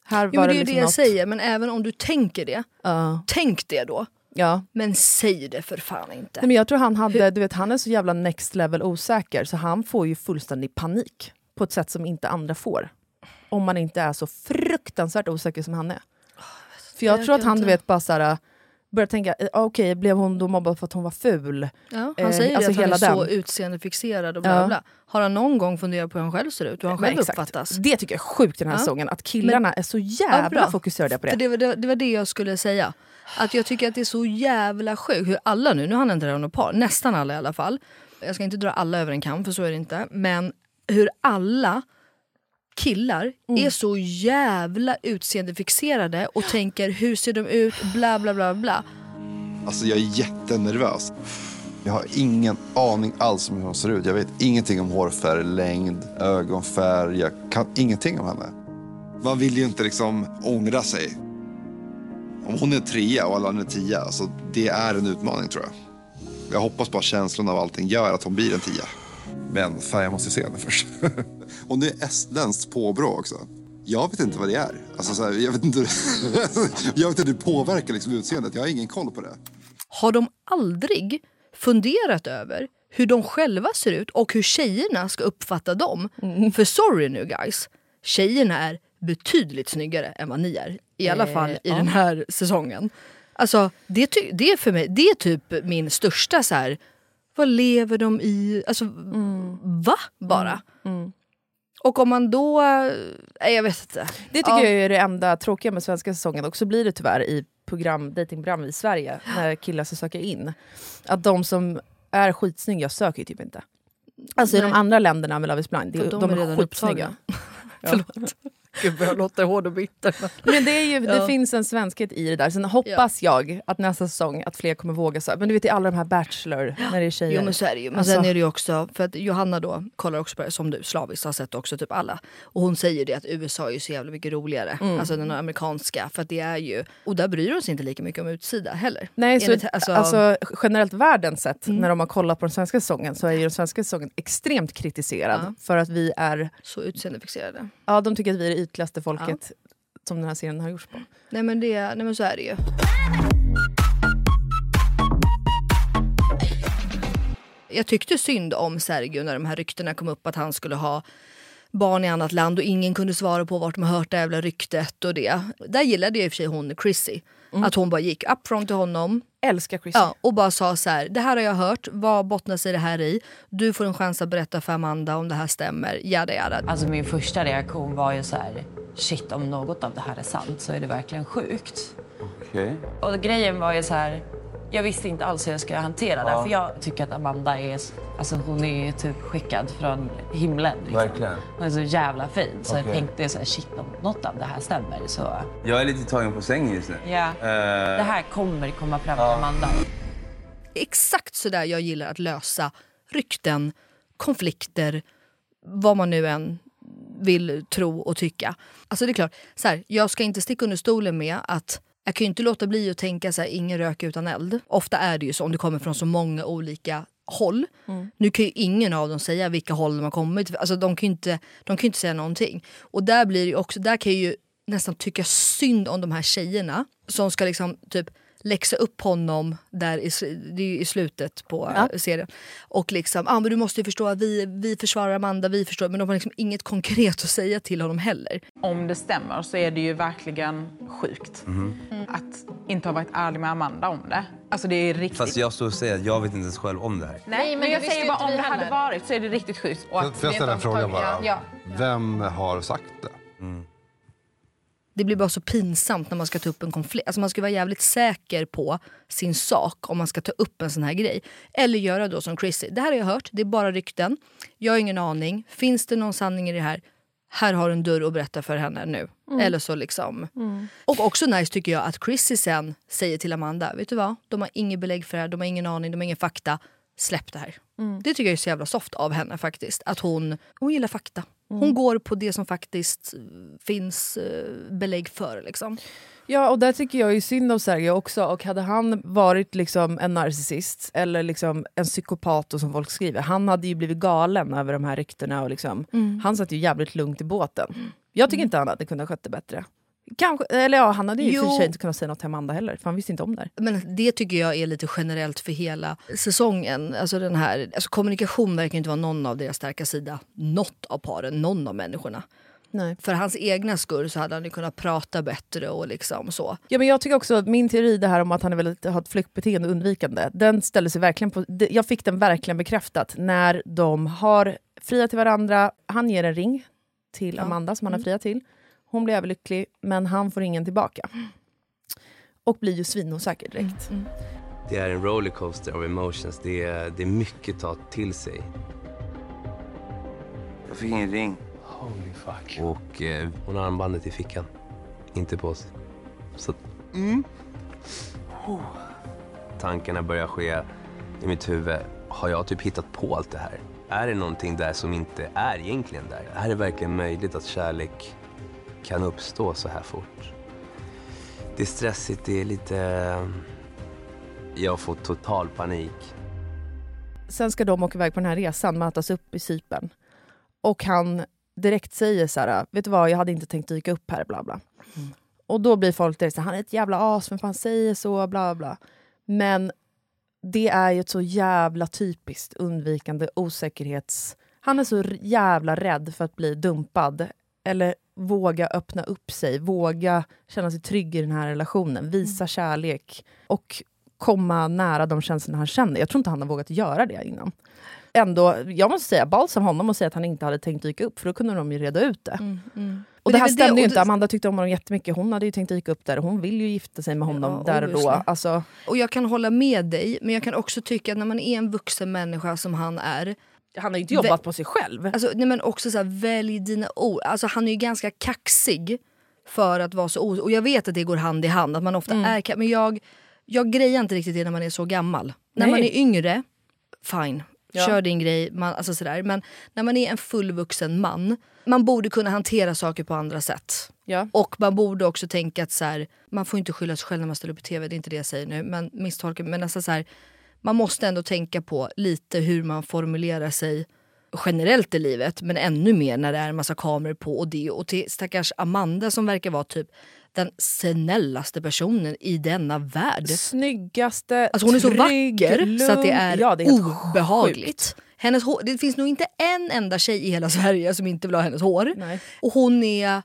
Här var jo, men det är ju liksom det jag något... säger, men även om du tänker det, uh. tänk det då. Ja. Men säg det för fan inte. Nej, men jag tror han hade, du vet, han är så jävla next level osäker så han får ju fullständig panik på ett sätt som inte andra får. Om man inte är så fruktansvärt osäker som han är. Oh, för jag, jag tror att han, du vet, bara såhär började tänka, okej, okay, blev hon då mobbad för att hon var ful? Ja, han säger eh, alltså att han är den. Så utseendefixerad och bla bla. Ja. Har han någon gång funderat på hur han själv ser ut? Hur han själv Nej, uppfattas? Det tycker jag är sjukt den här ja. Sången, att killarna Men, är så jävla ja, fokuserade på det. För det, var, det. Det var det jag skulle säga. Att jag tycker att det är så jävla sjukt hur alla nu, nu handlar inte det om något par, nästan alla i alla fall. Jag ska inte dra alla över en kam för så är det inte. Men hur alla killar mm. är så jävla utseendefixerade och tänker hur ser de ut, bla bla bla bla. Alltså jag är jättenervös. Jag har ingen aning alls om hur hon ser ut. Jag vet ingenting om hårfärg, längd, ögonfärg. Jag kan ingenting om henne. Man vill ju inte liksom ångra sig. Om hon är trea och alla andra är tia, alltså det är en utmaning tror jag. Jag hoppas bara känslan av allting gör att hon blir en tia. Men fan, jag måste se henne först. Hon är estländsk påbrå också. Jag vet inte vad det är. Alltså, så här, jag vet inte jag vet inte hur det påverkar liksom, utseendet. Jag har ingen koll på det. Har de aldrig funderat över hur de själva ser ut och hur tjejerna ska uppfatta dem? Mm. För sorry nu guys, tjejerna är betydligt snyggare än vad ni är. I alla fall i ja. Den här säsongen. Alltså, det, ty- det är för mig, det är typ min största så här, vad lever de i? Alltså, mm. va? Bara. Mm. Mm. Och om man då, nej, jag vet inte. Det tycker ja. jag är det enda tråkiga med svenska säsongen. Och så blir det tyvärr i program, datingprogram i Sverige, när killar ska söka in. Att de som är skitsnygga söker ju typ inte. Alltså nej. I de andra länderna med Love is Blind, de, de är, är skitsnygga. Ja. Förlåt. Gud, jag låter hård och bitter. Men det, är ju, det ja. finns en svenskhet i det där. Sen hoppas ja. jag att nästa säsong att fler kommer våga så. Men du vet i alla de här Bachelor ja. när det är tjejer. Jo men så är det ju. Men alltså. Sen är det ju också, för att Johanna då kollar också på det, som du slaviskt har sett också typ alla. Och hon säger det att U S A är ju så jävla mycket roligare. Mm. Alltså den amerikanska. För att det är ju, och där bryr de sig inte lika mycket om utsida heller. Nej, enligt, så alltså, alltså generellt världens sett mm. när de har kollat på den svenska säsongen så är ju den svenska säsongen extremt kritiserad. Ja. För att vi är så utseendefixerade. Ja, de tycker att vi är det ytligaste folket ja. som den här serien har gjorts på. Nej men, det, nej men så är det ju. Jag tyckte synd om Sergio när de här ryktena kom upp att han skulle ha barn i annat land och ingen kunde svara på vart man hört det jävla ryktet och det. Där gillade jag i och för sig hon, Chrissy. Mm. Att hon bara gick upp från till honom. Älskar Chrissy. Ja, och bara sa så här: det här har jag hört, vad bottnar sig det här i? Du får en chans att berätta för Amanda om det här stämmer. Jada, jada. Alltså min första reaktion var ju så här: shit, om något av det här är sant så är det verkligen sjukt. Okej. Okay. Och grejen var ju så här: jag visste inte alls hur jag skulle hantera ja. det. För jag tycker att Amanda är, alltså hon är typ skickad från himlen. Liksom. Verkligen. Hon är så jävla fin. Så okay. jag tänkte så här, shit, om något av det här stämmer så... Jag är lite tagen på sängen just nu. Ja. Uh... Det här kommer komma fram till ja. Amanda. Exakt så där jag gillar att lösa rykten, konflikter, vad man nu än vill tro och tycka. Alltså det är klart, så här, jag ska inte sticka under stolen med att jag kan ju inte låta bli att tänka så här, ingen rök utan eld. Ofta är det ju så, om det kommer från så många olika håll. Mm. Nu kan ju ingen av dem säga vilka håll de har kommit. Alltså de kan ju inte, de kan ju inte säga någonting. Och där blir det också, där kan jag ju nästan tycka synd om de här tjejerna som ska liksom typ läxa upp honom där i, det är ju i slutet på ja. serien. Och liksom, ah, men du måste ju förstå att vi, vi försvarar Amanda, vi förstår. Men de har liksom inget konkret att säga till honom heller. Om det stämmer så är det ju verkligen sjukt. Mm. Att inte ha varit ärlig med Amanda om det. Alltså det är riktigt... Fast jag står och säger att jag vet inte ens själv om det här. Nej, men, men jag säger bara om det hade varit så är det riktigt sjukt. Och att F- får jag ställa en fråga bara? Ja. Vem har sagt det? Mm. Det blir bara så pinsamt när man ska ta upp en konflikt. Alltså man ska vara jävligt säker på sin sak om man ska ta upp en sån här grej. Eller göra då som Chrissy. Det här har jag hört, det är bara rykten. Jag har ingen aning. Finns det någon sanning i det här? Här har en dörr att berätta för henne nu. Mm. Eller så liksom. Mm. Och också nice tycker jag att Chrissy sen säger till Amanda. Vet du vad? De har ingen belägg för det här. De har ingen aning, de har ingen fakta. Släpp det här. Mm. Det tycker jag är så jävla soft av henne faktiskt. Att hon, hon gillar fakta. Mm. Hon går på det som faktiskt finns belägg för liksom. Ja, och där tycker jag ju synd om Sergio också. Och hade han varit liksom en narcissist eller liksom en psykopat och som folk skriver. Han hade ju blivit galen över de här ryktena och liksom, mm. han satt ju jävligt lugnt i båten. Mm. Jag tycker inte han hade kunnat sköta bättre. Kanske, eller ja, han hade ju jo. för sig inte kunnat säga något till Amanda heller, för han visste inte om det. Men det tycker jag är lite generellt för hela säsongen. Alltså den här, alltså kommunikation verkar inte vara någon av deras starka sida. Något av paren, någon av människorna. Nej. För hans egna skull så hade han ju kunnat prata bättre och liksom så. Ja, men jag tycker också att min teori det här om att han är väldigt, har ett flyktbeteende och undvikande, den ställer sig verkligen på, jag fick den verkligen bekräftat när de har friat till varandra. Han ger en ring till Amanda ja. som han har friat till. Hon blir överlycklig, men han får ingen tillbaka. Och blir ju svinosäker direkt. Mm. Det är en rollercoaster av emotions. Det är, det är mycket att ta till sig. Jag fick ingen ring. Holy fuck. Och eh, hon har armbandet i fickan. Inte på sig. Så... Mm. Oh. Tankarna börjar ske i mitt huvud. Har jag typ hittat på allt det här? Är det någonting där som inte är egentligen där? Är det verkligen möjligt att kärlek... kan uppstå så här fort. Det är stressigt, det är lite... Jag får total panik. Sen ska de åka iväg på den här resan, mötas upp i Cypern. Och han direkt säger så här, vet du vad, jag hade inte tänkt dyka upp här, bla bla. Mm. Och då blir folk direkt så här, han är ett jävla as, men fan säger så, bla bla. Men det är ju ett så jävla typiskt undvikande osäkerhets... Han är så jävla rädd för att bli dumpad. Eller... våga öppna upp sig, våga känna sig trygg i den här relationen, visa mm. kärlek och komma nära de känslorna han känner. Jag tror inte han har vågat göra det innan. Ändå, jag måste säga, balsam honom och säga att han inte hade tänkt dyka upp, för då kunde de ju reda ut det. Mm, mm. Och det, det här stämde det, ju inte. Det... Amanda tyckte om honom jättemycket. Hon hade ju tänkt dyka upp där. Hon vill ju gifta sig med honom ja, där och då. Alltså... Och jag kan hålla med dig, men jag kan också tycka att när man är en vuxen människa som han är, han har ju inte jobbat Vä- på sig själv. Alltså, nej, men också så här, välj dina ord. Alltså han är ju ganska kaxig för att vara så os- och jag vet att det går hand i hand att man ofta mm. är, men jag jag grejer inte riktigt det när man är så gammal. Nej. När man är yngre, fine. Ja. Kör din grej, man, alltså sådär. Men när man är en fullvuxen man, man borde kunna hantera saker på andra sätt. Ja. Och man borde också tänka att så här, man får inte skylla sig själv när man ställer upp i tv. Det är inte det jag säger nu, men misstolkar. Men alltså så här, man måste ändå tänka på lite hur man formulerar sig generellt i livet. Men ännu mer när det är en massa kameror på och det. Och till stackars Amanda som verkar vara typ den snällaste personen i denna värld. Snyggaste, alltså hon är så trygg, vacker lugn. Så att det är, ja, det är obehagligt. Hennes hår, det finns nog inte en enda tjej i hela Sverige som inte vill ha hennes hår. Nej. Och hon är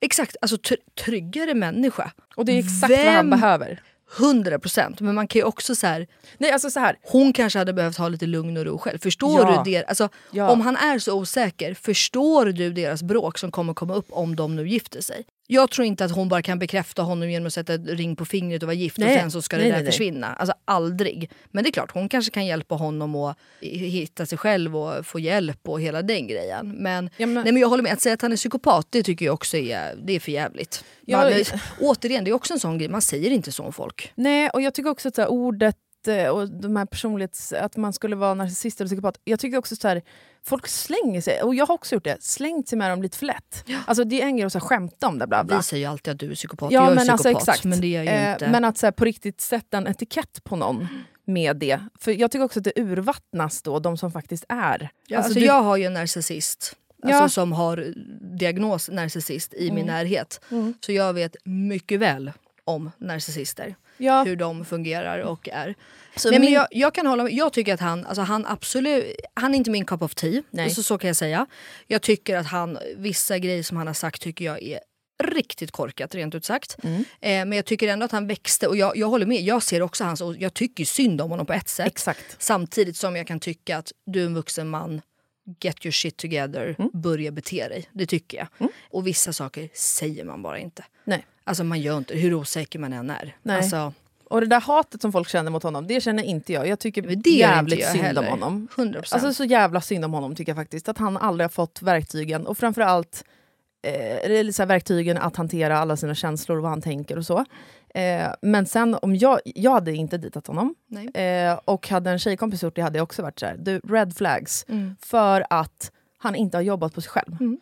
exakt, alltså tr- tryggare människa. Och det är exakt Vem? vad han behöver. hundra procent, men man kan ju också så här, nej, alltså så här, hon kanske hade behövt ha lite lugn och ro själv. Förstår ja. du det? Alltså, ja. Om han är så osäker, förstår du deras bråk som kommer komma upp om de nu gifter sig? Jag tror inte att hon bara kan bekräfta honom genom att sätta ett ring på fingret och vara gift nej. och sen så ska det nej, där nej, försvinna. Alltså aldrig. Men det är klart, hon kanske kan hjälpa honom att hitta sig själv och få hjälp och hela den grejen. Men, ja, men... Nej, men jag håller med. Att säga att han är psykopat, det tycker jag också är, det är för jävligt. Ja, man, jag... Återigen, det är också en sån grej. Man säger inte så om folk. Nej, och jag tycker också att ordet och de här personlighets... Att man skulle vara narcissist eller psykopat. Jag tycker också så här... Folk slänger sig, och jag har också gjort det, slängt sig med dem lite för lätt. Ja. Alltså det är en grej att skämta om det, bla bla. Vi säger ju alltid att du är psykopat, ja, jag är men psykopat. Alltså, exakt. Men det är jag ju inte. Eh, men att så här, på riktigt sätta en etikett på någon med det. För jag tycker också att det urvattnas då, de som faktiskt är. Ja, alltså, alltså du... jag har ju en narcissist. Alltså ja. som har diagnos narcissist i mm. min närhet. Mm. Så jag vet mycket väl om narcissister. Ja. Hur de fungerar och är. Så Nej, min... men jag, jag kan hålla med. Jag tycker att han, alltså han absolut, han är inte min cup of tea. Nej. Så, så kan jag säga. Jag tycker att han, vissa grejer som han har sagt tycker jag är riktigt korkat, rent ut sagt. Mm. Eh, men jag tycker ändå att han växte, och jag, jag håller med. Jag ser också hans, och jag tycker synd om honom på ett sätt. Exakt. Samtidigt som jag kan tycka att du är en vuxen man. Get your shit together. Mm. Börja bete dig. Det tycker jag. Mm. Och vissa saker säger man bara inte. Nej. Alltså man gör inte, hur osäker man än är. Nej. Alltså... Och det där hatet som folk känner mot honom, det känner inte jag. Jag tycker det jävligt jag synd heller. om honom. hundra procent. Alltså så jävla synd om honom tycker jag faktiskt. Att han aldrig har fått verktygen. Och framförallt eh, så här, verktygen att hantera alla sina känslor och vad han tänker och så. Eh, men sen om jag, jag hade inte ditat honom. Eh, och hade en tjejkompis gjort det hade jag också varit så här. Du, red flags. Mm. För att han inte har jobbat på sig själv. Mm.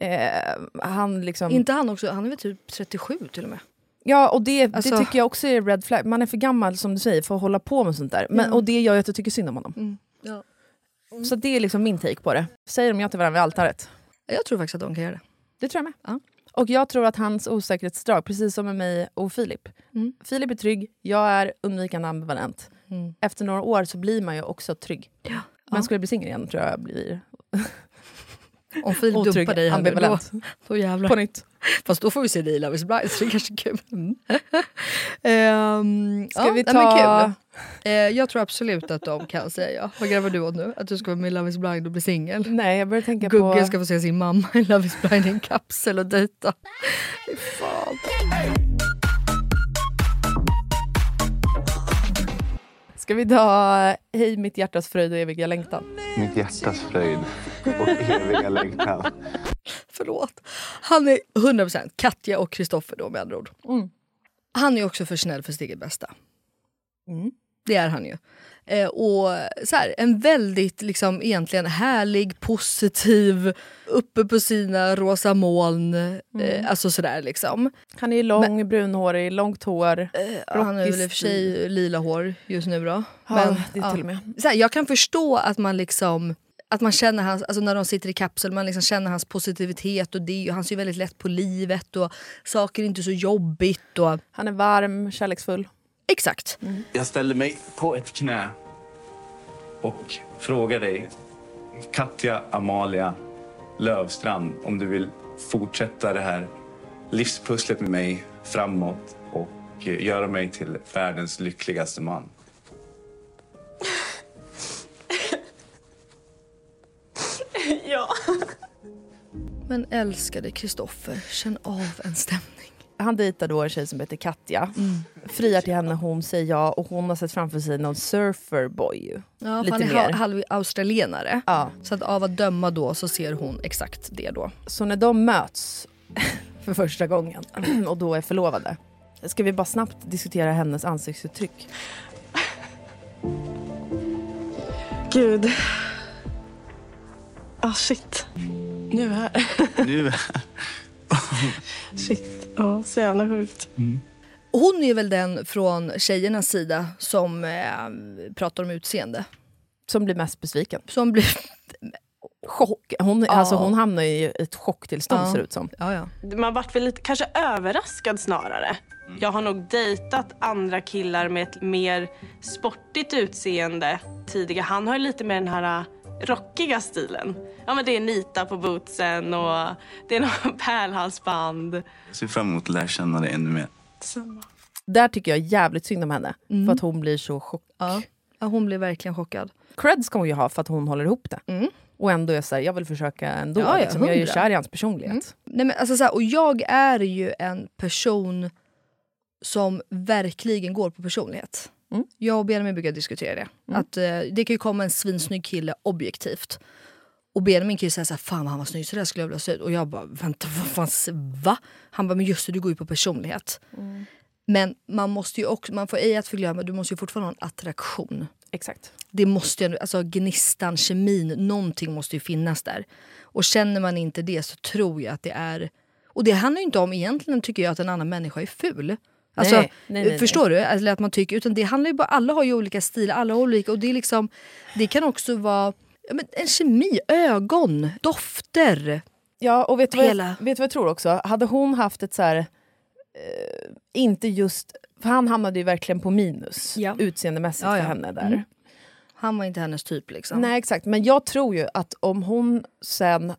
Eh, han liksom... Inte han också, han är väl typ trettiosju till och med. Ja, och det, alltså... det tycker jag också är red flag. Man är för gammal, som du säger, för att hålla på med sånt där. Men, mm. Och det gör ju att jag tycker synd om honom. Mm. Ja. Mm. Så det är liksom min take på det. Säger de jag till varandra vid altaret? Jag tror faktiskt att de kan göra det. Det tror jag med. Ja. Och jag tror att hans osäkerhetsdrag, precis som med mig och Filip. Mm. Filip är trygg, jag är undvikande ambivalent. Mm. Efter några år så blir man ju också trygg. Ja. Men ja. skulle jag bli singel igen tror jag blir... Om Filip otrygg, dumpar dig ambivalent. Då, då jävlar. På nytt. Fast då får vi se dig i Love is Blind, så det är kanske kul. Mm. um, ska ja, vi ta... Nej, kul. Uh, jag tror absolut att de kan säga ja. Vad gräver du åt nu? Att du ska vara med i Love is Blind och bli singel? Nej, jag börjar tänka Google på... Google ska få se sin mamma i Love is Blind i en kapsel och dejta. Fan. Ska vi ta Hej mitt hjärtas fröjd och eviga längtan? Mitt hjärtas fröjd och eviga längtan. Förlåt. Han är hundra procent Katja och Christoffer då med andra ord. Mm. Han är också för snäll för sitt eget bästa. Mm. Det är han ju. Eh, och så här, en väldigt liksom egentligen härlig, positiv, uppe på sina rosa moln. Eh, mm. Alltså sådär liksom. Han är lång, men, brunhårig, långt hår. Eh, han är väl i och för sig lila hår just nu då. Ja, men, det är till och med. Så här, jag kan förstå att man liksom... Att man känner hans, alltså när de sitter i kapsel, man liksom känner hans positivitet och det, och han ser väldigt lätt på livet och saker är inte så jobbigt. Och... Han är varm, kärleksfull. Exakt. Mm. Jag ställer mig på ett knä och frågar dig, Katja Amalia Lövstrand, om du vill fortsätta det här livspusslet med mig framåt och göra mig till världens lyckligaste man. Ja. Men älskade Christoffer, känn av en stämning. han dejtar då en tjej som heter Katja. Mm. Friar till henne, hon säger ja. Och hon har sett framför sig någon surferboy. Ja, lite han är mer. halv-australienare. Ja. Så att av att döma då så ser hon exakt det då. Så när de möts för första gången och då är förlovade. Ska vi bara snabbt diskutera hennes ansiktsuttryck? Gud. Ah, oh, shit. Nu är här. Nu är här. Shit, ja, så jävla sjukt. Mm. Hon är väl den från tjejernas sida som eh, pratar om utseende. Som blir mest besviken. Som blir chock. Hon, ja. Alltså, hon hamnar i ett chocktillstånd, ja. Ser ut som. Ja, ja. Man vart väl lite kanske överraskad snarare. Mm. Jag har nog dejtat andra killar med ett mer sportigt utseende tidigare. Han har lite mer den här rockiga stilen. Ja, men det är nita på bootsen och det är någon pärlhalsband. Jag ser fram emot att lära känna det ännu mer. Samma. Där tycker jag jävligt synd om henne. Mm. För att hon blir så chock. Ja. Ja, hon blir verkligen chockad. Creds ska hon ju ha för att hon håller ihop det. Mm. Och ändå är jag så här, jag vill försöka ändå. Ja, ja, liksom. Jag är ju kär i hans personlighet. Mm. Nej, men alltså så här, och jag är ju en person som verkligen går på personlighet. Mm. Jag och Benjamin brukar diskutera det. Mm. Att, eh, det kan ju komma en svinsnygg kille objektivt. Och Benjamin kan ju säga så här, fan han var snygg så där skulle jag vilja se ut. Och jag bara, vänta, vad fan, va? Han bara, men just det, du går ju på personlighet. Mm. Men man måste ju också, man får ej att förglömma, du måste ju fortfarande ha en attraktion. Exakt. Det måste ju, alltså gnistan, kemin, någonting måste ju finnas där. Och känner man inte det så tror jag att det är, och det handlar ju inte om egentligen tycker jag att en annan människa är ful. Alltså, nej, nej, nej, förstår nej. du? Alltså, att man tycker, utan det handlar ju bara, alla har ju olika stilar, alla har olika, och det är liksom, det kan också vara ja, men en kemi, ögon, dofter. Ja, och vet du vad, jag, vet vad jag tror också? Hade hon haft ett så här, eh, inte just, för han hamnade ju verkligen på minus, ja. utseendemässigt ja, ja. för henne där. Mm. Han var inte hennes typ liksom. Nej, exakt, men jag tror ju att om hon sen...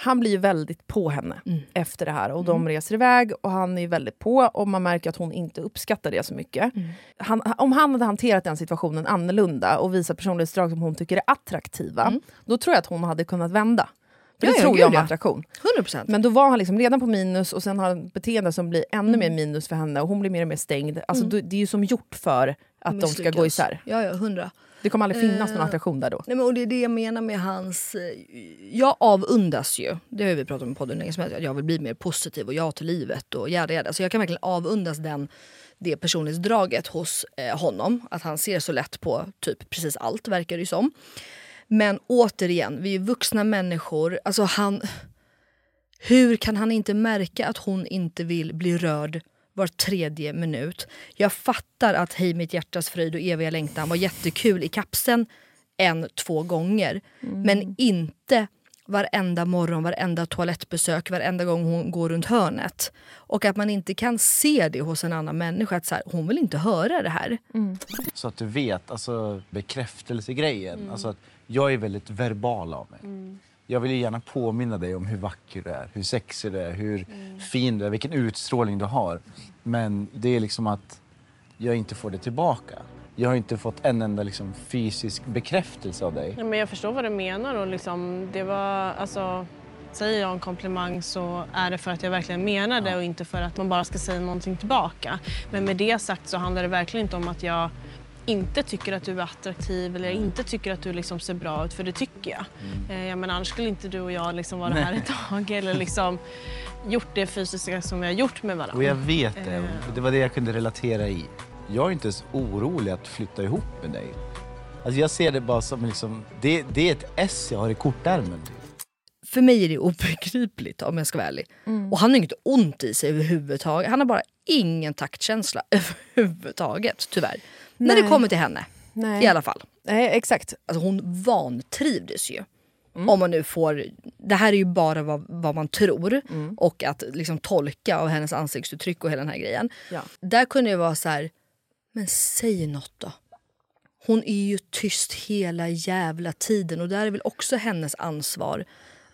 Han blir ju väldigt på henne mm. efter det här. Och de mm. reser iväg och han är väldigt på. Och man märker att hon inte uppskattar det så mycket. Mm. Han, om han hade hanterat den situationen annorlunda och visat personlighetsdrag som hon tycker är attraktiva. Mm. Då tror jag att hon hade kunnat vända. För ja, det ja, tror jag om attraktion. hundra procent. Men då var han liksom redan på minus. Och sen har han beteende som blir ännu mm. mer minus för henne. Och hon blir mer och mer stängd. Alltså mm. då, det är ju som gjort för att de, de ska gå isär. Ja, ja, hundra. Det kommer aldrig finnas någon attraktion där då. Nej, men och det är det jag menar med hans... Jag avundas ju. Det har vi pratat om i podden. Att jag vill bli mer positiv och ja till livet. Och jävla, jävla. Så jag kan verkligen avundas den, det personlighetsdraget hos eh, honom. Att han ser så lätt på typ precis allt, verkar det ju som. Men återigen, vi är vuxna människor. Alltså han... Hur kan han inte märka att hon inte vill bli rörd var tredje minut? Jag fattar att hej mitt hjärtas fröjd och eviga längtan var jättekul i kapseln en, två gånger. Mm. Men inte varenda morgon, varenda toalettbesök, varenda gång hon går runt hörnet. Och att man inte kan se det hos en annan människa. Att så här, hon vill inte höra det här. Mm. Så att du vet, alltså bekräftelsegrejen. Mm. Alltså att jag är väldigt verbal av mig. Mm. Jag vill ju gärna påminna dig om hur vacker du är, hur sexig du är, hur mm. fin du är, vilken utstrålning du har. Men det är liksom att jag inte får det tillbaka. Jag har inte fått en enda liksom fysisk bekräftelse av dig. Ja, men jag förstår vad du menar och liksom, det var, alltså, säger jag en komplimang så är det för att jag verkligen menar det ja. och inte för att man bara ska säga någonting tillbaka. Men med det sagt så handlar det verkligen inte om att jag inte tycker att du är attraktiv eller inte tycker att du liksom ser bra ut, för det tycker jag. Mm. Jag menar, annars skulle inte du och jag liksom vara Nej. här idag eller liksom gjort det fysiska som vi har gjort med varandra. Och jag vet det, det var det jag kunde relatera i. Jag är inte ens orolig att flytta ihop med dig. Alltså jag ser det bara som liksom, det, det är ett S jag har i kortärmen. För mig är det obegripligt om jag ska vara ärlig. Mm. Och han har inget ont i sig överhuvudtaget. Han har bara ingen taktkänsla överhuvudtaget, tyvärr. Nej. När det kommer till henne, Nej. i alla fall. Nej, exakt. Alltså hon vantrivdes ju. Mm. Om man nu får, det här är ju bara vad, vad man tror. Mm. Och att liksom tolka av hennes ansiktsuttryck och hela den här grejen. Ja. Där kunde jag vara så här, men säg något då. Hon är ju tyst hela jävla tiden. Och där är väl också hennes ansvar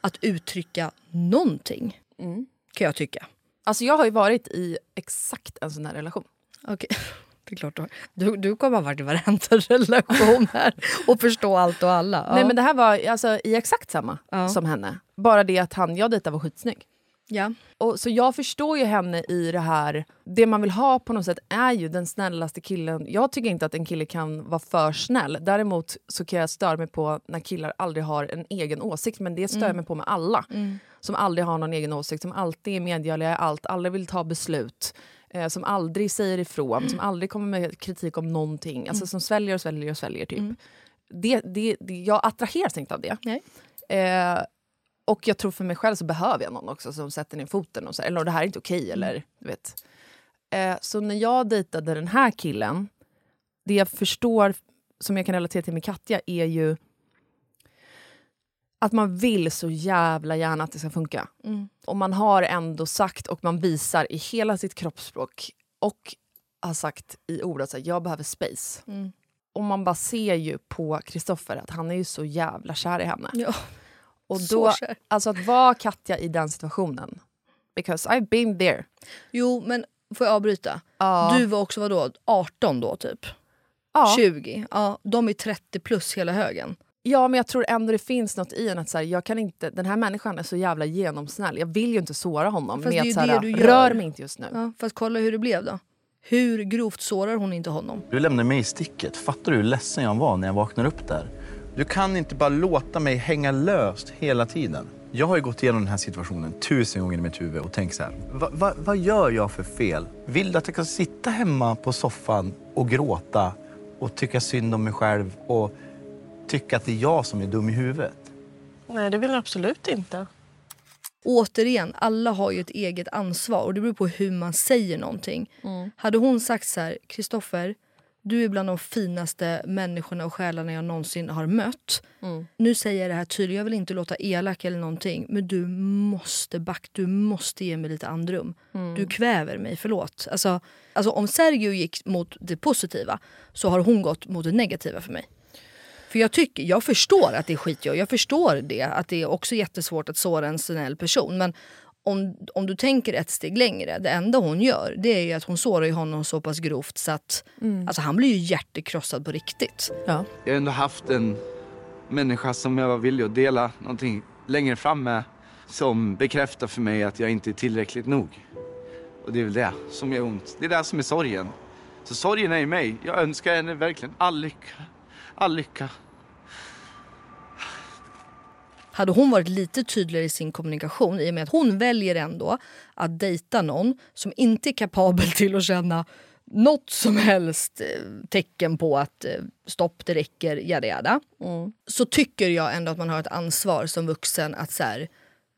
att uttrycka någonting. Mm. Kan jag tycka. Alltså jag har ju varit i exakt en sån här relation. Okej. Okay. är klart. Du, du kommer ha varit i varenda relation här och förstå allt och alla. Ja. Nej, men det här var alltså i exakt samma ja. som henne. Bara det att han jag dejtade var skitsnygg. Ja. Och så jag förstår ju henne i det här. Det man vill ha på något sätt är ju den snällaste killen. Jag tycker inte att en kille kan vara för snäll. Däremot så kan jag störa mig på när killar aldrig har en egen åsikt. Men det stör mm. mig på med alla mm. som aldrig har någon egen åsikt, som alltid är medgörliga i allt, alla vill ta beslut, eh, som aldrig säger ifrån mm. som aldrig kommer med kritik om någonting. Alltså mm. som sväljer och sväljer och sväljer typ. Mm. det, det, det, jag attraheras inte av det. Nej. Eh, Och jag tror för mig själv så behöver jag någon också som sätter ner foten och säger, eller det här är inte okej, eller du vet. Eh, så när jag dejtade den här killen, det jag förstår som jag kan relatera till med Katja är ju att man vill så jävla gärna att det ska funka. Mm. Och man har ändå sagt och man visar i hela sitt kroppsspråk och har sagt i ordet så här, jag behöver space. Mm. Och man bara ser ju på Christoffer att han är ju så jävla kär i henne. Ja. Och då, alltså att vara Katja i den situationen. Because I've been there. Jo, men får jag avbryta? Uh. Du var också, vadå, arton då typ? Uh. tjugo. Uh, de är trettio plus hela högen. Ja, men jag tror ändå det finns något i en att så här, jag kan inte, den här människan är så jävla genomsnäll. Jag vill ju inte såra honom. Fast med det är ju att, så här, det du gör. Rör mig inte just nu. Uh, fast kolla hur det blev då. Hur grovt sårar hon inte honom? Du lämnade mig i sticket. Fattar du hur ledsen jag var när jag vaknade upp där? Du kan inte bara låta mig hänga löst hela tiden. Jag har ju gått igenom den här situationen tusen gånger i mitt huvud och tänkt så här. Va, va, vad gör jag för fel? Vill du att jag ska sitta hemma på soffan och gråta och tycka synd om mig själv och tycka att det är jag som är dum i huvudet? Nej, det vill jag absolut inte. Återigen, alla har ju ett eget ansvar och det beror på hur man säger någonting. Mm. Hade hon sagt så här, Christoffer... Du är bland de finaste människorna och själarna jag någonsin har mött. Mm. Nu säger jag det här tydligt. Jag vill inte låta elak eller någonting. Men du måste back. Du måste ge mig lite andrum. Mm. Du kväver mig, förlåt. Alltså, alltså om Sergio gick mot det positiva så har hon gått mot det negativa för mig. För jag tycker, jag förstår att det är skit. Jag, jag förstår det. Att det är också jättesvårt att såra en snäll person. Men om, om du tänker ett steg längre, det enda hon gör det är ju att hon sårar ju honom så pass grovt så att mm. alltså, han blir ju hjärtekrossad på riktigt. Ja. Jag har ändå haft en människa som jag var villig att dela någonting längre fram med som bekräftar för mig att jag inte är tillräckligt nog. Och det är väl det som gör ont. Det är det som är sorgen. Så sorgen är i mig. Jag önskar henne verkligen all lycka. All lycka. Hade hon varit lite tydligare i sin kommunikation i och med att hon väljer ändå att dejta någon som inte är kapabel till att känna något som helst tecken på att stopp, det räcker, jada jada. Mm. Så tycker jag ändå att man har ett ansvar som vuxen att så här,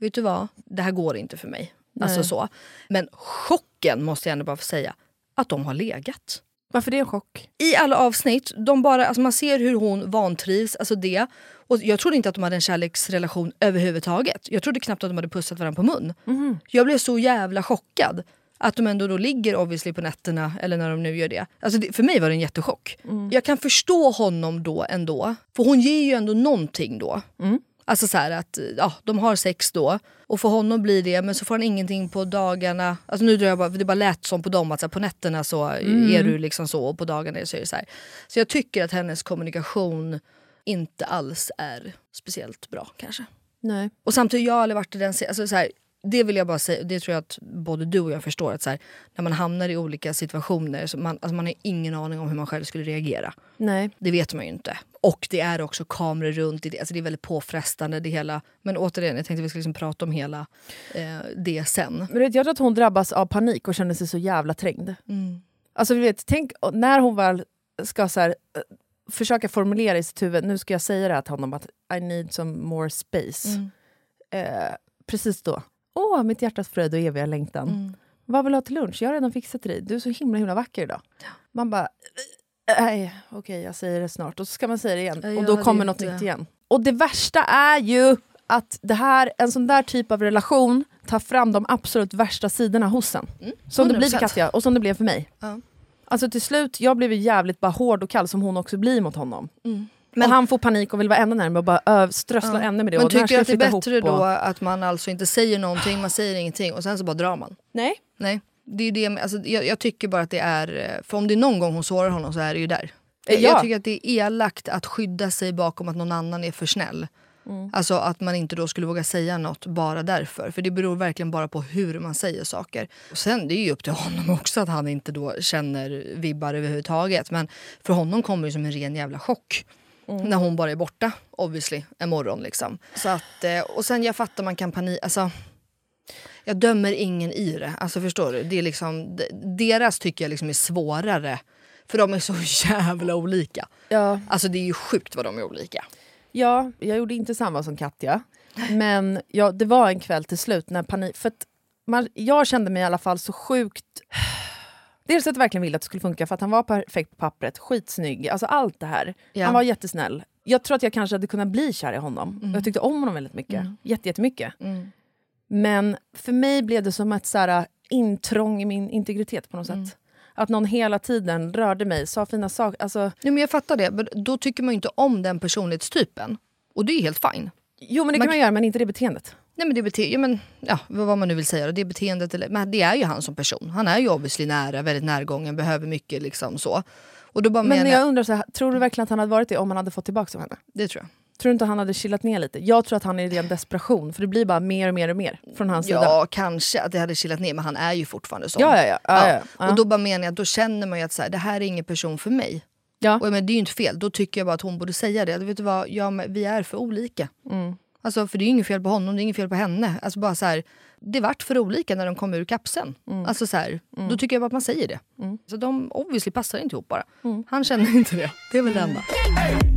vet du vad, det här går inte för mig. Nej. Alltså så. Men chocken måste jag ändå bara få säga att de har legat. Varför det är en chock? I alla avsnitt, de bara, alltså man ser hur hon vantrivs, alltså det. Och jag trodde inte att de hade en kärleksrelation överhuvudtaget. Jag trodde knappt att de hade pussat varandra på mun. Mm. Jag blev så jävla chockad att de ändå då ligger obviously på nätterna eller när de nu gör det. Alltså det, för mig var det en jättechock. Mm. Jag kan förstå honom då ändå. För hon ger ju ändå någonting då. Mm. Alltså så här att ja, de har sex då. Och för honom blir det, men så får han ingenting på dagarna. Alltså nu drar jag bara, det bara lät som på dem att så här, på nätterna så mm. är du liksom så och på dagarna så är det så här. Så jag tycker att hennes kommunikation inte alls är speciellt bra kanske. Nej. Och samtidigt, jag har aldrig varit i den, alltså så här, det vill jag bara säga, det tror jag att både du och jag förstår att så här, när man hamnar i olika situationer så man, alltså man har ingen aning om hur man själv skulle reagera. Nej. Det vet man ju inte. Och det är också kameror runt i det. Alltså det är väldigt påfrestande det hela. Men återigen, jag tänkte vi skulle liksom prata om hela eh, det sen. Men vet, jag tror att hon drabbas av panik och känner sig så jävla trängd. Mm. Alltså vi vet, tänk när hon väl ska så här, försöka formulera i sitt huvud. Nu ska jag säga det här till honom att I need some more space. Mm. Eh, precis då. Åh, oh, mitt hjärtas fröjd och eviga längtan. Mm. Vad vill du ha till lunch? Jag har redan fixat till dig. Du är så himla himla vacker idag. Man bara... Nej, okej, okay, jag säger det snart. Och så ska man säga det igen. Jag och då kommer något nytt igen. Och det värsta är ju att det här, en sån där typ av relation tar fram de absolut värsta sidorna hos en. Mm, som det blir för Katja och som det blev för mig. Ja. Alltså till slut, jag blev jävligt bara hård och kall som hon också blir mot honom. Mm. Men och han får panik och vill vara ännu närmare och bara ö, strösslar ja. ännu med det. Men och tycker jag att det är bättre då att man alltså inte säger någonting, man säger ingenting och sen så bara drar man? Nej. Nej. det är det, alltså, jag, jag tycker bara att det är, för om det är någon gång hon sårar honom så är det ju där. Jag, ja. jag tycker att det är elakt att skydda sig bakom att någon annan är för snäll. Mm. Alltså att man inte då skulle våga säga något bara därför. För det beror verkligen bara på hur man säger saker. Och sen det är ju upp till honom också att han inte då känner vibbar överhuvudtaget. Men för honom kommer det som en ren jävla chock. Mm. När hon bara är borta, obviously, imorgon liksom. Så att, och sen jag fattar man kan panik, alltså... Jag dömer ingen i det, alltså förstår du? Det är liksom, deras tycker jag liksom är svårare. För de är så jävla olika. Ja. Alltså det är ju sjukt vad de är olika. Ja, jag gjorde inte samma som Katja. Men ja, det var en kväll till slut när panik... För att man, jag kände mig i alla fall så sjukt... Dels att jag verkligen ville att det skulle funka. För att han var perfekt på pappret, skitsnygg. Alltså allt det här. Ja. Han var jättesnäll. Jag tror att jag kanske hade kunnat bli kär i honom. Mm. Jag tyckte om honom väldigt mycket. Mm. Jätte, jättemycket. Mm. Men för mig blev det som ett så här intrång i min integritet på något mm. sätt. Att någon hela tiden rörde mig, sa fina saker. Alltså... Nej, men jag fattar det, men då tycker man ju inte om den personlighetstypen. Och det är helt fine. Jo, men det man... kan man göra, men inte det beteendet. Nej, men det bete... ja, men, ja, vad man nu vill säga. Det beteendet, eller... men det är ju han som person. Han är ju obviously nära, väldigt närgången, behöver mycket liksom så. Och då bara men menar... jag undrar, så här, tror du verkligen att han hade varit det om han hade fått tillbaka av henne? Det tror jag. Tror du inte han hade chillat ner lite? Jag tror att han är i ren desperation. För det blir bara mer och mer och mer från hans ja, sida. Ja, kanske att det hade chillat ner. Men han är ju fortfarande sån. Ja, ja, ja. ja. ja, ja. Och då bara menar jag att då känner man ju att så här, det här är ingen person för mig. Ja. Och men det är ju inte fel. Då tycker jag bara att hon borde säga det. Vet du vad? Ja, men vi är för olika. Mm. Alltså, för det är ju inget fel på honom. Det är inget fel på henne. Alltså bara så här, det vart för olika när de kom ur kapseln. Mm. Alltså så här, mm. då tycker jag bara att man säger det. Mm. Så de obviously passar inte ihop bara. Mm. Han känner inte det. Det är väl det enda. Mm.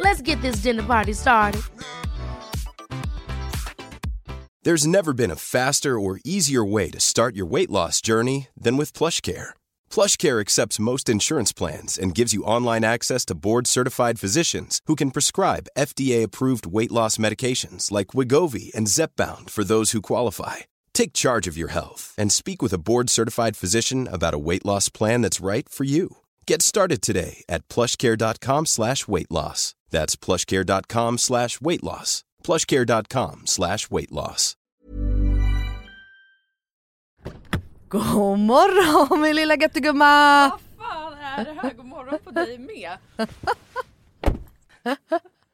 Let's get this dinner party started. There's never been a faster or easier way to start your weight loss journey than with PlushCare. PlushCare accepts most insurance plans and gives you online access to board-certified physicians who can prescribe F D A approved weight loss medications like Wegovy and Zepbound for those who qualify. Take charge of your health and speak with a board-certified physician about a weight loss plan that's right for you. Get started today at plushcare.com slash weight loss. That's plushcare.com slash weight loss. plushcare.com slash weight loss. God morgon min lilla göttegumma. Vad fan är det här? God morgon på dig med.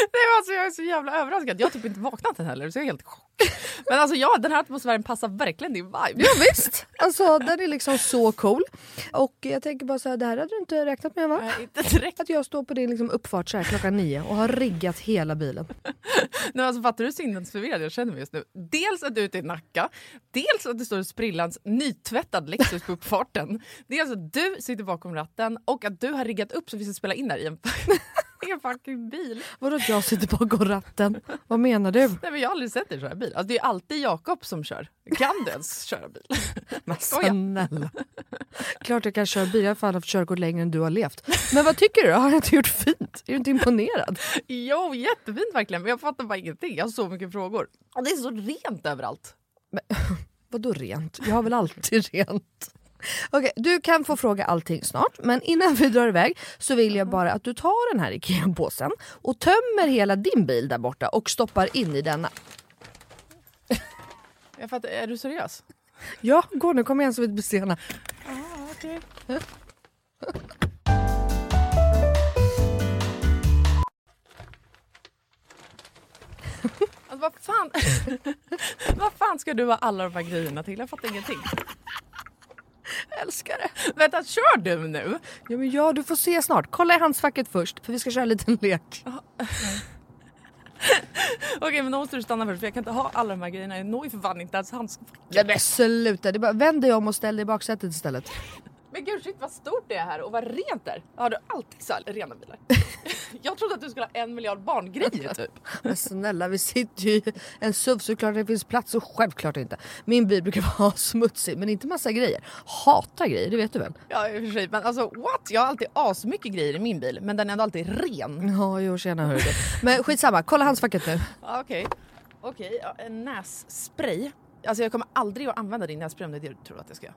Nej, alltså, jag är så jävla överraskad. Jag har typ inte vaknat den heller, så jag är helt chock. Men alltså ja, den här atmosfären passar verkligen din vibe. Ja visst, alltså den är liksom så cool. Och jag tänker bara så här, det här hade du inte räknat med, va? Nej, inte direkt. Att jag står på din liksom, uppfart så här klockan nio och har riggat hela bilen. Nej, alltså fattar du sinnesförvirrad jag känner mig just nu? Dels att du är ute i Nacka, dels att du står i sprillans nytvättad Lexus på uppfarten. Dels att du sitter bakom ratten och att du har riggat upp så vi ska spela in där i en... en fucking bil. Vadå att jag sitter bakom ratten? Vad menar du? Nej, men jag har aldrig sett dig köra bil. Alltså, det är alltid Jakob som kör. Kan du ens köra bil? Men snälla. Klart jag kan köra bil. Jag har fan haft körkort längre än du har levt. Men vad tycker du? Har jag inte gjort fint? Är du inte imponerad? Jo, jättefint verkligen. Men jag fattar bara ingenting. Jag har så mycket frågor. Det är så rent överallt. Vadå rent? Jag har väl alltid rent. Okej, du kan få fråga allting snart. Men innan vi drar iväg så vill jag bara att du tar den här IKEA-påsen och tömmer hela din bil där borta och stoppar in i denna. Jag fattar, är du seriös? Ja, gå nu, kom igen så vi inte blir sena. Aha, okej. Okay. Alltså, vad fan vad fan ska du ha alla de här grejerna till? Jag fattar ingenting. Jag älskar det. Vänta, kör du nu? Ja, men ja, du får se snart. Kolla i handskfacket först, för vi ska köra en liten lek. Okej, men då måste du stanna först, för jag kan inte ha alla de här grejerna. Jag når ju för fan inte ens handskfacket. Nej, men sluta. Det är bara, vänd dig om och ställ dig i baksätet istället. Men gud, shit, vad stort det är här och vad rent där. Har du alltid så rena bilar? Jag trodde att du skulle ha en miljard barngrejer typ. Men snälla, vi sitter ju i en S U V såklart det finns plats och självklart inte. Min bil brukar vara smutsig, men inte massa grejer. Hata grejer, det vet du väl? Ja, i och för sig, men alltså what? Jag har alltid asmycket grejer i min bil, men den är ändå alltid ren. Ja, jo, tjena hörde. Men skitsamma, kolla handskfacket nu. Ja, okej. Okej, okay, ja, en nässpray. Alltså jag kommer aldrig att använda din nässpray om det är det du tror att jag ska göra.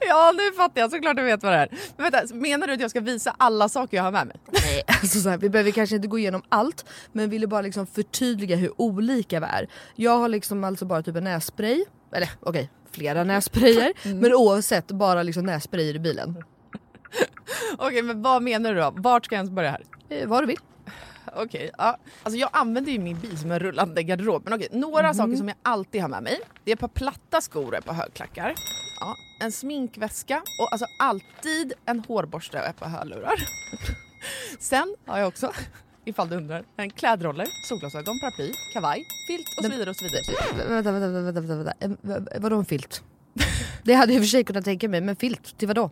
Ja, nu fattar jag. Såklart du vet vad det är. Men vänta, menar du att jag ska visa alla saker jag har med mig? Nej, alltså så här, vi behöver kanske inte gå igenom allt. Men vi vill bara liksom förtydliga hur olika vi är. Jag har liksom alltså bara typ en nässpray. Eller okej, okay, flera nässprayer. Mm. Men oavsett, bara liksom nässprayer i bilen. Okej, okay, men vad menar du då? Vart ska jag ens börja här? Eh, var du vill. Okej, okay, ja. Alltså jag använder ju min bil som en rullande garderob. Men okej, okay, några mm. saker som jag alltid har med mig. Det är ett par platta skor på högklackar. Ja, en sminkväska och alltså alltid en hårborste och ett par hörlurar. Sen har jag också, ifall du undrar, en klädroller, solglasögon, paraply, kavaj, filt och så vidare och så vidare. Vänta, vänta, vänta, vänta, vänta. Vadå en filt? Det hade jag i och för sig kunnat tänka mig, men filt till vadå?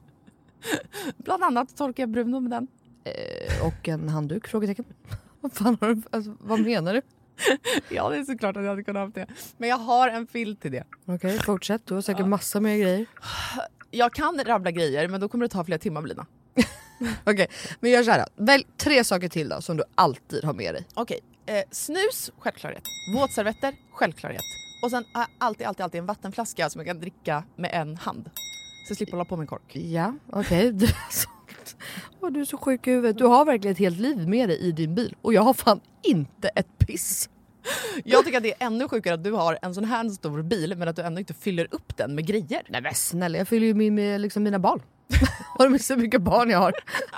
Bland annat torkar jag Bruno med den. Eh, och en handduk, frågetecken. Vad fan har du, alltså, vad menar du? Ja, det är såklart att jag hade kunnat ha det. Men jag har en filt till det. Okej, okay, fortsätt. Du har säkert ja. massa mer grejer. Jag kan rabbla grejer, men då kommer det ta flera timmar, Melina. Okej, okay, men gör så här. Välj tre saker till då, som du alltid har med dig. Okej, okay. eh, snus, självklarhet. Våtservetter, självklarhet. Och sen har jag alltid, alltid, alltid en vattenflaska som jag kan dricka med en hand. Så jag slipper hålla på med en kork. Ja, okej. Okay. Åh, du är så sjuk i huvudet. Du har verkligen ett helt liv med dig i din bil. Och jag har fan inte ett piss. Jag tycker att det är ännu sjukare att du har en sån här stor bil, men att du ändå inte fyller upp den med grejer. Nej men snälla, jag fyller ju med, med liksom mina barn. Har du så mycket barn jag har?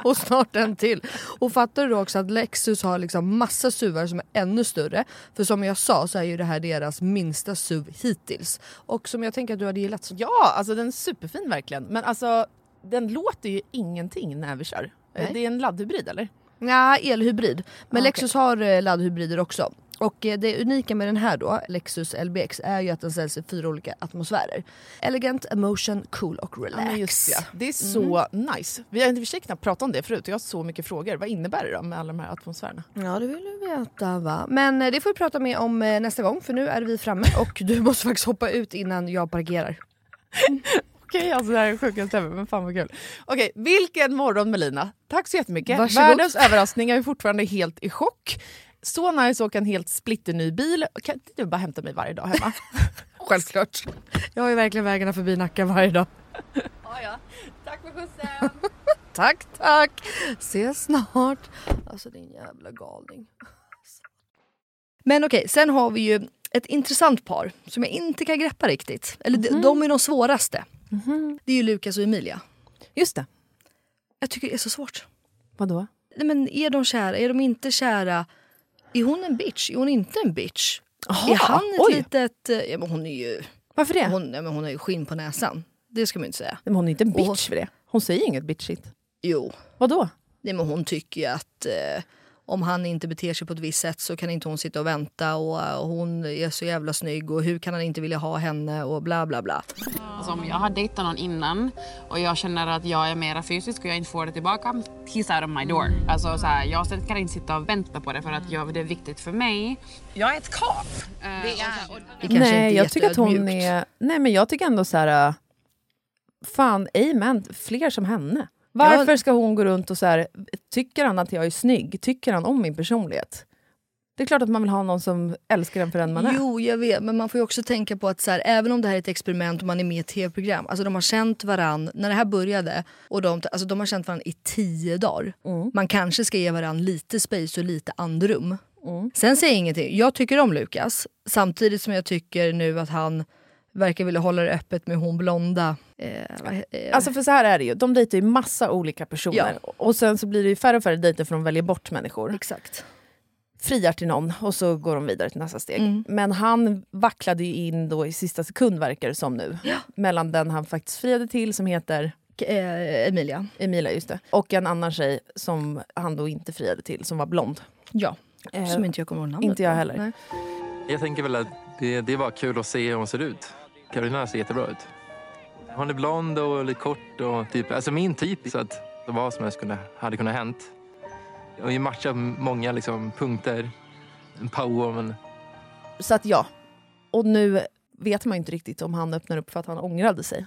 Och snart en till. Och fattar du också att Lexus har liksom massa suvar som är ännu större. För som jag sa så är ju det här deras minsta suv hittills. Och som jag tänker att du hade gillat så. Ja, alltså den är superfin verkligen. Men alltså... Den låter ju ingenting när vi kör. Nej. Det är en laddhybrid, eller? Ja, elhybrid. Men ah, Lexus okay. har laddhybrider också. Och det unika med den här då, Lexus L B X, är ju att den säljs i fyra olika atmosfärer. Elegant, emotion, cool och relax. Ja, just det. Det är så mm. nice. Vi har inte försökt att prata om det förut. Jag har så mycket frågor. Vad innebär det då med alla de här atmosfärerna? Ja, det vill du veta, va? Men det får vi prata med om nästa gång, för nu är vi framme. Och du måste faktiskt hoppa ut innan jag parkerar. Okej, alltså det här är sjukaste, men fan vad kul. Okej, vilken morgon Melina. Tack så jättemycket. Varsågod. Världens överraskning, jag är fortfarande helt i chock. Så när jag såg en helt splitterny bil. Kan inte du bara hämta mig varje dag hemma? Självklart. Jag har ju verkligen vägarna förbi Nacka varje dag. Ja, ja. Tack för skjutsen. Tack, tack. Ses snart. Alltså din jävla galning. Men okej, sen har vi ju ett intressant par som jag inte kan greppa riktigt. Eller mm. de är de svåraste. Mm-hmm. Det är ju Lukas och Emilia. Just det. Jag tycker det är så svårt. Vadå? Nej, men är de kära? Är de inte kära? Är hon en bitch? Är hon inte en bitch? Aha, är han ett oj. litet... Ja, men hon är ju... Varför det? Hon, ja, men hon har ju skinn på näsan. Det ska man inte säga. Men hon är inte en bitch hon... för det. Hon säger inget bitchigt. Jo. Vadå? Nej, men hon tycker ju att... Eh, om han inte beter sig på ett visst sätt så kan inte hon sitta och vänta, och hon är så jävla snygg och hur kan han inte vilja ha henne och bla bla bla. Alltså, om jag har dejtat någon innan och jag känner att jag är mera fysisk och jag inte får det tillbaka, he's out of my door. Alltså, så här, jag kan inte sitta och vänta på det för att jag, det är viktigt för mig. Jag är ett kap. Uh, det är, och... det kanske nej, inte är jag tycker att hon är... Nej, men jag tycker ändå så här... Fan, amen. Fler som henne. Varför ska hon gå runt och så här... Tycker han att jag är snygg? Tycker han om min personlighet? Det är klart att man vill ha någon som älskar den för den man är. Jo, jag vet. Men man får ju också tänka på att så här, även om det här är ett experiment och man är med i ett tv-program. Alltså de har känt varann, när det här började, och de, alltså, de har känt varann i tio dagar. Mm. Man kanske ska ge varann lite space och lite andrum. Mm. Sen säger jag ingenting. Jag tycker om Lukas. Samtidigt som jag tycker nu att han verkar vilja hålla det öppet med hon blonda. Eh, eh. Alltså för så här är det ju. De dejtar ju massa olika personer. Ja. Och sen så blir det ju färre och färre dejter för de väljer bort människor. Exakt. Friar till någon och så går de vidare till nästa steg. Mm. Men han vacklade ju in då i sista sekund, verkar det som nu. Ja. Mellan den han faktiskt friade till som heter... Eh, Emilia. Emilia, just det. Och en annan tjej som han då inte friade till, som var blond. Ja. Som inte jag kommer ihåg namnet. Inte jag heller. Nej. Jag tänker väl att det, det var kul att se hur hon ser ut. Karolina ser jättebra ut. Hon är blond och lite kort och typ, alltså min typ. Så att vad som helst kunde, hade kunnat hänt. Och ju matchar många liksom, punkter. En power, men... Så att ja. Och nu vet man ju inte riktigt om han öppnar upp för att han ångrade sig.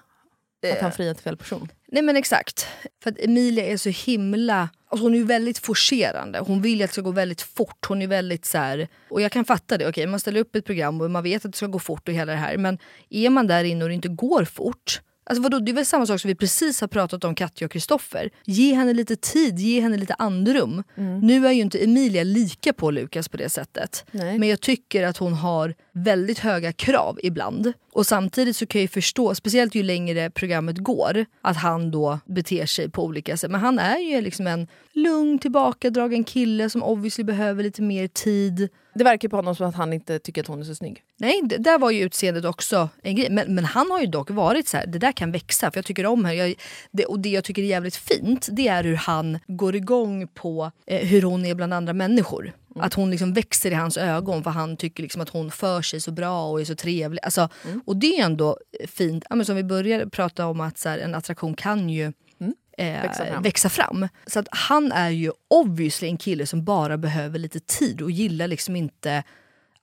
Att han friade till fel person. Nej men exakt. För att Emilia är så himla... Alltså hon är ju väldigt forcerande. Hon vill att det ska gå väldigt fort. Hon är väldigt så här... Och jag kan fatta det. Okej, man ställer upp ett program och man vet att det ska gå fort och hela det här. Men är man där inne och det inte går fort... Alltså vadå, det är väl samma sak som vi precis har pratat om Katja och Christoffer. Ge henne lite tid, ge henne lite andrum. Mm. Nu är ju inte Emilia lika på Lukas på det sättet. Nej. Men jag tycker att hon har väldigt höga krav ibland. Och samtidigt så kan jag ju förstå, speciellt ju längre programmet går, att han då beter sig på olika sätt. Men han är ju liksom en lugn, tillbakadragen kille som obviously behöver lite mer tid. Det verkar på honom som att han inte tycker att hon är så snygg. Nej, det, där var ju utseendet också en grej. Men, men han har ju dock varit så här, det där kan växa, för jag tycker om henne. Jag, det, och det jag tycker är jävligt fint, det är hur han går igång på eh, hur hon är bland andra människor. Mm. Att hon liksom växer i hans ögon, för han tycker liksom att hon för sig så bra och är så trevlig. Alltså, mm. Och det är ändå fint. Ja, men som vi började prata om, att så här, en attraktion kan ju mm. eh, växa fram. växa fram. Så att han är ju obviously en kille som bara behöver lite tid och gillar liksom inte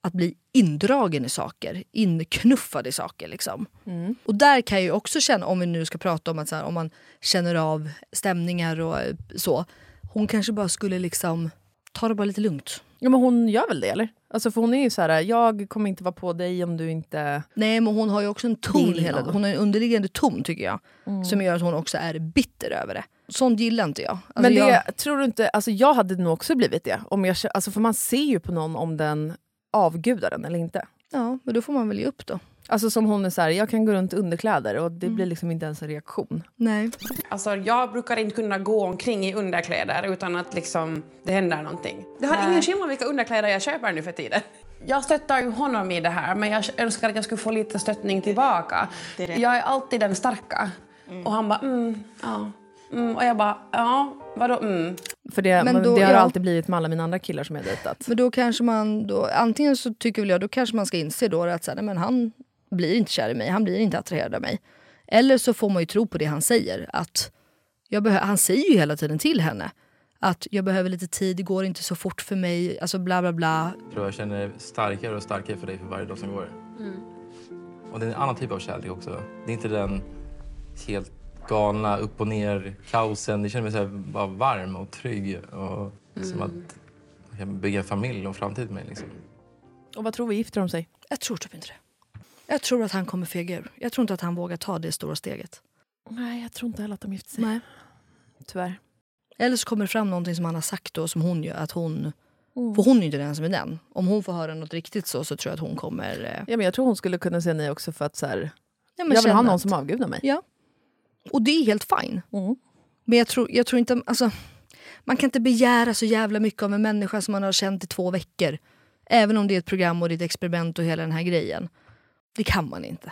att bli indragen i saker, inknuffad i saker liksom. Mm. Och där kan jag ju också känna, om vi nu ska prata om att så här, om man känner av stämningar och så, hon kanske bara skulle liksom ta det bara lite lugnt. Ja, men hon gör väl det, eller? Alltså, för hon är ju så här, jag kommer inte vara på dig om du inte... Nej, men hon har ju också en ton hela... Hon har en underliggande ton, tycker jag. Mm. Som gör att hon också är bitter över det. Sånt gillar inte jag. Alltså, men det, jag... tror du inte... Alltså, jag hade nog också blivit det. Om jag, alltså, för man ser ju på någon om den avgudar den eller inte. Ja, men då får man väl ge upp då. Alltså som hon är så här, jag kan gå runt underkläder och det mm. blir liksom inte ens en reaktion. Nej. Alltså jag brukar inte kunna gå omkring i underkläder utan att liksom det händer någonting. Det har Nej. ingen skillnad vilka underkläder jag köper nu för tiden. Jag stöttar ju honom i det här, men jag önskar att jag skulle få lite stöttning tillbaka. Det är det. Jag är alltid den starka. Mm. Och han bara, mm, ja. Mm, och jag bara, ja, vadå, mm. För det, men då, det har ja. alltid blivit med alla mina andra killar som jag dejtat. Men då kanske man, då, antingen så tycker väl jag, då kanske man ska inse då att så här, men han blir inte kär i mig, han blir inte attraherad av mig. Eller så får man ju tro på det han säger, att jag behö- han säger ju hela tiden till henne att jag behöver lite tid, det går inte så fort för mig, alltså bla bla bla. Jag tror jag känner starkare och starkare för dig för varje dag som går. Mm. Och det är en annan typ av kärlek också. Det är inte den helt galna, upp och ner, kaosen. Det känner mig så här, bara varm och trygg och mm. som att jag kan bygga en familj och framtid med liksom. Och vad tror vi, gifter de sig? Jag tror typ inte det. Jag tror att han kommer fega ur. Jag tror inte att han vågar ta det stora steget. Nej, jag tror inte heller att de gifter sig. Nej. Tyvärr. Eller så kommer det fram någonting som han har sagt då, som hon gör, att hon... Mm. För hon är ju inte den som är den. Om hon får höra något riktigt så, så tror jag att hon kommer... Eh... Ja, men jag tror hon skulle kunna säga nej också för att så här... Ja, men jag vill ha någon att... som avgudar mig. Ja. Och det är helt fine. Mm. Men jag tror, jag tror inte... Alltså, man kan inte begära så jävla mycket av en människa som man har känt i två veckor. Även om det är ett program och det är ett experiment och hela den här grejen. Det kan man inte.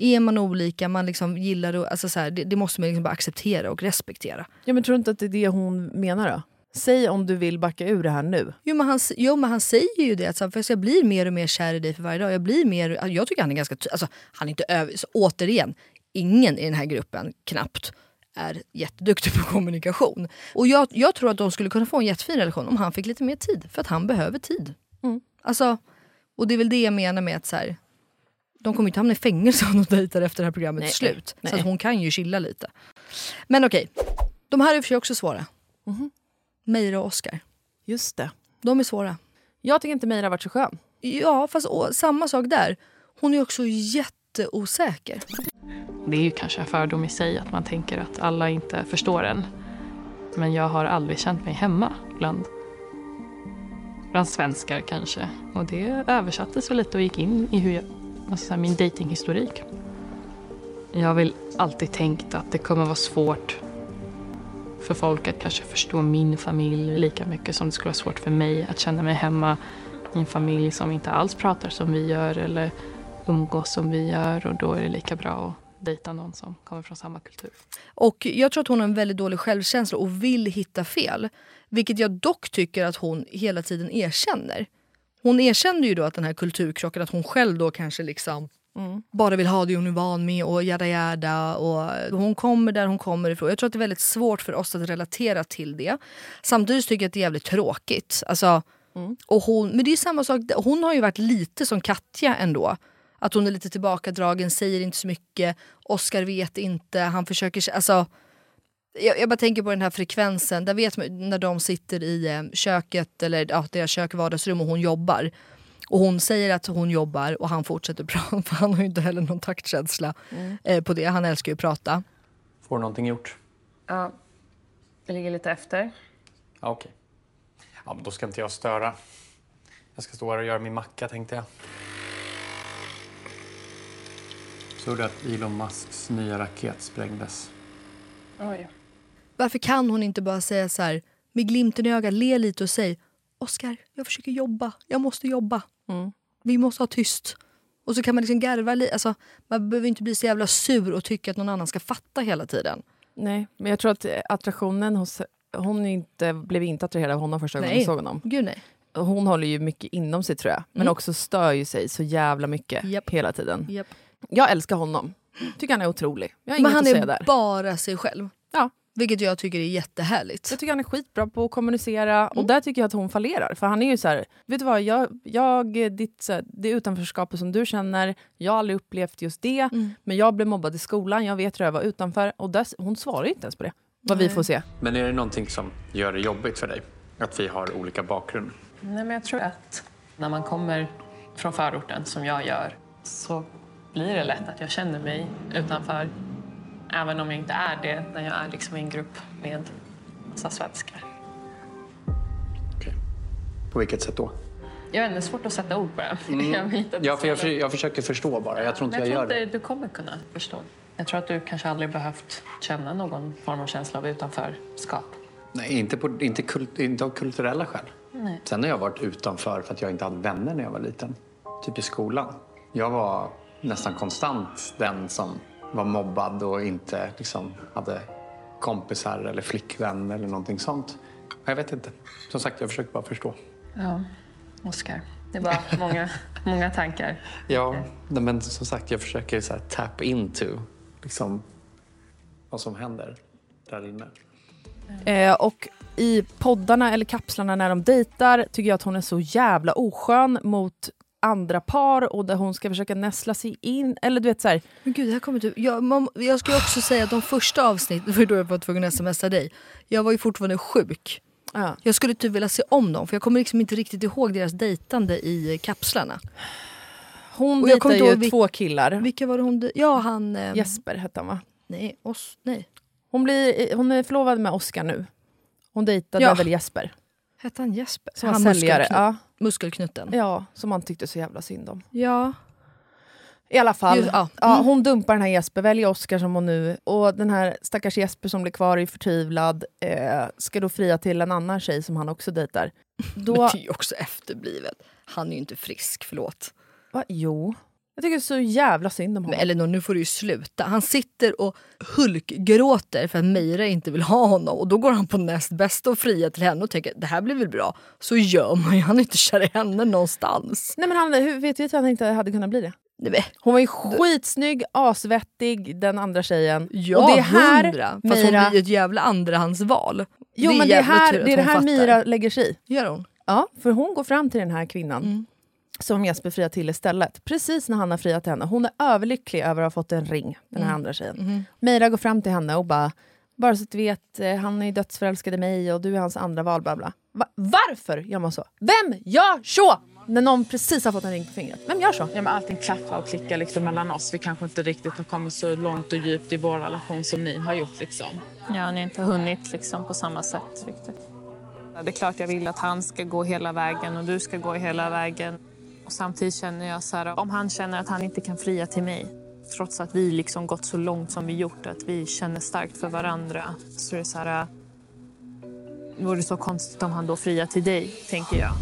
Är man olika, man liksom gillar och, alltså så här, det, det måste man liksom bara acceptera och respektera. Ja, men tror du inte att det är det hon menar då? Säg om du vill backa ur det här nu. Jo men han, jo, men han säger ju det. Alltså, för jag blir mer och mer kär i dig för varje dag. Jag, blir mer, jag tycker han är ganska... Alltså, han är inte över... Så, återigen, ingen i den här gruppen knappt är jätteduktig på kommunikation. Och jag, jag tror att de skulle kunna få en jättefin relation om han fick lite mer tid. För att han behöver tid. Mm. Alltså, och det är väl det jag menar med att så här, de kommer inte hamna i fängelse om de dejtar efter det här programmet nej, slut. Nej. Så att hon kan ju chilla lite. Men okej, de här är för sig också svåra. Mm-hmm. Mejra och Oskar. Just det. De är svåra. Jag tycker inte Mejra varit så skön. Ja, fast å, samma sak där. Hon är också jätteosäker. Det är ju kanske en fördom i sig att man tänker att alla inte förstår en. Men jag har aldrig känt mig hemma bland, bland svenskar kanske. Och det översattes väl lite och gick in i hur jag, alltså så här, min datinghistorik. Jag har väl alltid tänkt att det kommer vara svårt för folk att kanske förstå min familj lika mycket som det skulle vara svårt för mig att känna mig hemma i en familj som inte alls pratar som vi gör eller umgås som vi gör, och då är det lika bra att dejta någon som kommer från samma kultur. Och jag tror att hon har en väldigt dålig självkänsla och vill hitta fel, vilket jag dock tycker att hon hela tiden erkänner. Hon erkände ju då att den här kulturkrocken, att hon själv då kanske liksom mm. bara vill ha det hon är van med och jada jada. Och hon kommer där hon kommer ifrån. Jag tror att det är väldigt svårt för oss att relatera till det. Samtidigt tycker jag att det är jävligt tråkigt. Alltså, mm. och hon, men det är samma sak. Hon har ju varit lite som Katja ändå. Att hon är lite tillbakadragen, säger inte så mycket. Oskar vet inte, han försöker... Alltså, jag, jag bara tänker på den här frekvensen. Där vet man, när de sitter i köket, eller ja, deras kök, vardagsrum, och hon jobbar. Och hon säger att hon jobbar och han fortsätter prata. För han har ju inte heller någon taktkänsla mm. eh, på det. Han älskar ju att prata. Får någonting gjort? Ja, jag ligger lite efter. Ja, okej. Ja, men då ska inte jag störa. Jag ska stå här och göra min macka, tänkte jag. Så det att Elon Musks nya raket sprängdes. Oj. Varför kan hon inte bara säga så här, med glimten i ögat, le lite och säg Oskar, jag försöker jobba. Jag måste jobba. Mm. Vi måste ha tyst. Och så kan man liksom garva lite. Alltså, man behöver inte bli så jävla sur och tycka att någon annan ska fatta hela tiden. Nej, men jag tror att attraktionen hos... Hon inte, blev inte attraherad av honom första gången jag såg honom. Gud nej. Hon håller ju mycket inom sig, tror jag. Men mm. också stör ju sig så jävla mycket yep. hela tiden. Yep. Jag älskar honom. Tycker han är otrolig. Jag har men han är där. Bara sig själv. Ja. Vilket jag tycker är jättehärligt. Jag tycker han är skitbra på att kommunicera. Mm. Och där tycker jag att hon fallerar. För han är ju så här, vet du vad, jag, jag, ditt, det utanförskapet som du känner, jag har aldrig upplevt just det. Mm. Men jag blev mobbad i skolan, jag vet hur jag var utanför. Och där, hon svarar inte ens på det. Vad Nej. Vi får se. Men är det någonting som gör det jobbigt för dig? Att vi har olika bakgrund? Nej, men jag tror att när man kommer från förorten, som jag gör, så blir det lätt att jag känner mig utanför. Även om jag inte är det, när jag är liksom i en grupp med massa svenskar. Okej. På vilket sätt då? Jag vet inte, det är svårt att sätta ord på det. Mm. Jag, ja, för jag, för, jag försöker förstå bara, jag tror inte jag, jag tror gör inte det. Du kommer kunna förstå. Jag tror att du kanske aldrig behövt känna någon form av känsla av utanförskap. Nej, inte, på, inte, kult, inte av kulturella skäl. Nej. Sen har jag varit utanför för att jag inte hade vänner när jag var liten. Typ i skolan. Jag var nästan konstant den som... var mobbad och inte liksom hade kompisar eller flickvän eller någonting sånt. Jag vet inte. Som sagt, jag försöker bara förstå. Ja, Oskar. Det var många, många tankar. Ja, men som sagt, jag försöker så här tap into liksom vad som händer där inne. Eh, och i poddarna eller kapslarna när de dejtar tycker jag att hon är så jävla oskön mot andra par, och där hon ska försöka näsla sig in, eller du vet så här. Men gud, det här kommer typ, jag, man, jag ska också säga att de första avsnitten, för då jag var tvungen att smsa dig, jag var ju fortfarande sjuk. Ja. Jag skulle typ vilja se om dem, för jag kommer liksom inte riktigt ihåg deras dejtande i kapslarna. Hon dejtade ju vi, två killar. Vilka var det hon? Ja, han... Eh, Jesper hette han, va? Nej, oss, nej. Hon, blir, hon är förlovad med Oskar nu. Hon dejtade ja. väl Jesper. Hette han Jesper? Som han säljare, ja. Muskelknutten. Ja, som han tyckte så jävla synd om. Ja. I alla fall. Just, ja. Ja, hon dumpar den här Jesper, väljer Oskar som hon nu. Och den här stackars Jesper som blir kvar i förtvivlad eh, ska då fria till en annan tjej som han också dejtar. Då... Men det är ju också efterblivet. Han är ju inte frisk, förlåt. Va? Jo. Jag tycker det är så jävla synd om honom. Ellinor, nu får du ju sluta. Han sitter och hulkgråter för att Mejra inte vill ha honom. Och då går han på näst bästa och fria till henne och tänker, det här blir väl bra. Så gör man ju, han är inte kär i henne någonstans. Nej, men han, hur vet vi att han inte hade kunnat bli det? Hon var ju skitsnygg, asvettig, den andra tjejen. Ja, och det är här hundra. Fast Mejra... hon blir ett jävla andrahandsval. Jo, det men det är här, det, är det här Mejra lägger sig i. Gör hon? Ja, för hon går fram till den här kvinnan. Mm. Som Jesper friar till istället. Precis när han har friat henne. Hon är överlycklig över att ha fått en ring. Den här mm. andra tjejen. Mm. Mejra går fram till henne och bara... Bara så att du vet, han är dödsförälskad i mig. Och du är hans andra val, bla bla. Va- varför gör man så? Vem gör så? När någon precis har fått en ring på fingret. Vem gör så? Ja, men allting klaffar och klickar liksom mellan oss. Vi kanske inte riktigt har kommit så långt och djupt i vår relation som ni har gjort liksom. Ja, ni har inte hunnit liksom på samma sätt riktigt. Det är klart jag vill att han ska gå hela vägen och du ska gå hela vägen. Och samtidigt känner jag så här, om han känner att han inte kan fria till mig, trots att vi liksom gått så långt som vi gjort, att vi känner starkt för varandra, så det är så här, det vore så konstigt om han då friar till dig, tänker jag.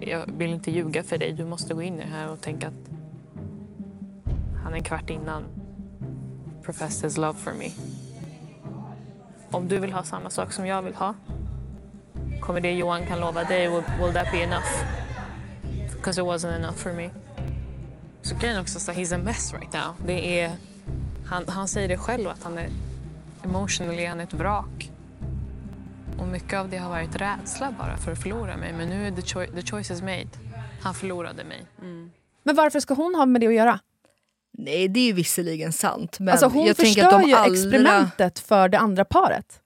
Jag vill inte ljuga för dig, du måste gå in i det här och tänka att han är en kvart innan professed his love for me. Om du vill ha samma sak som jag vill ha, kommer det Johan kan lova dig, will, will that be enough? Because it wasn't enough for me. Så grejen också så he's a mess right now. Det är, han, han säger det själv att han är emotionally, han är ett vrak. Och mycket av det har varit rädsla bara för att förlora mig. Men nu är the, cho- the choice is made. Han förlorade mig. Mm. Men varför ska hon ha med det att göra? Nej, det är ju visserligen sant. Men alltså hon jag förstör att de ju allra... experimentet för det andra paret.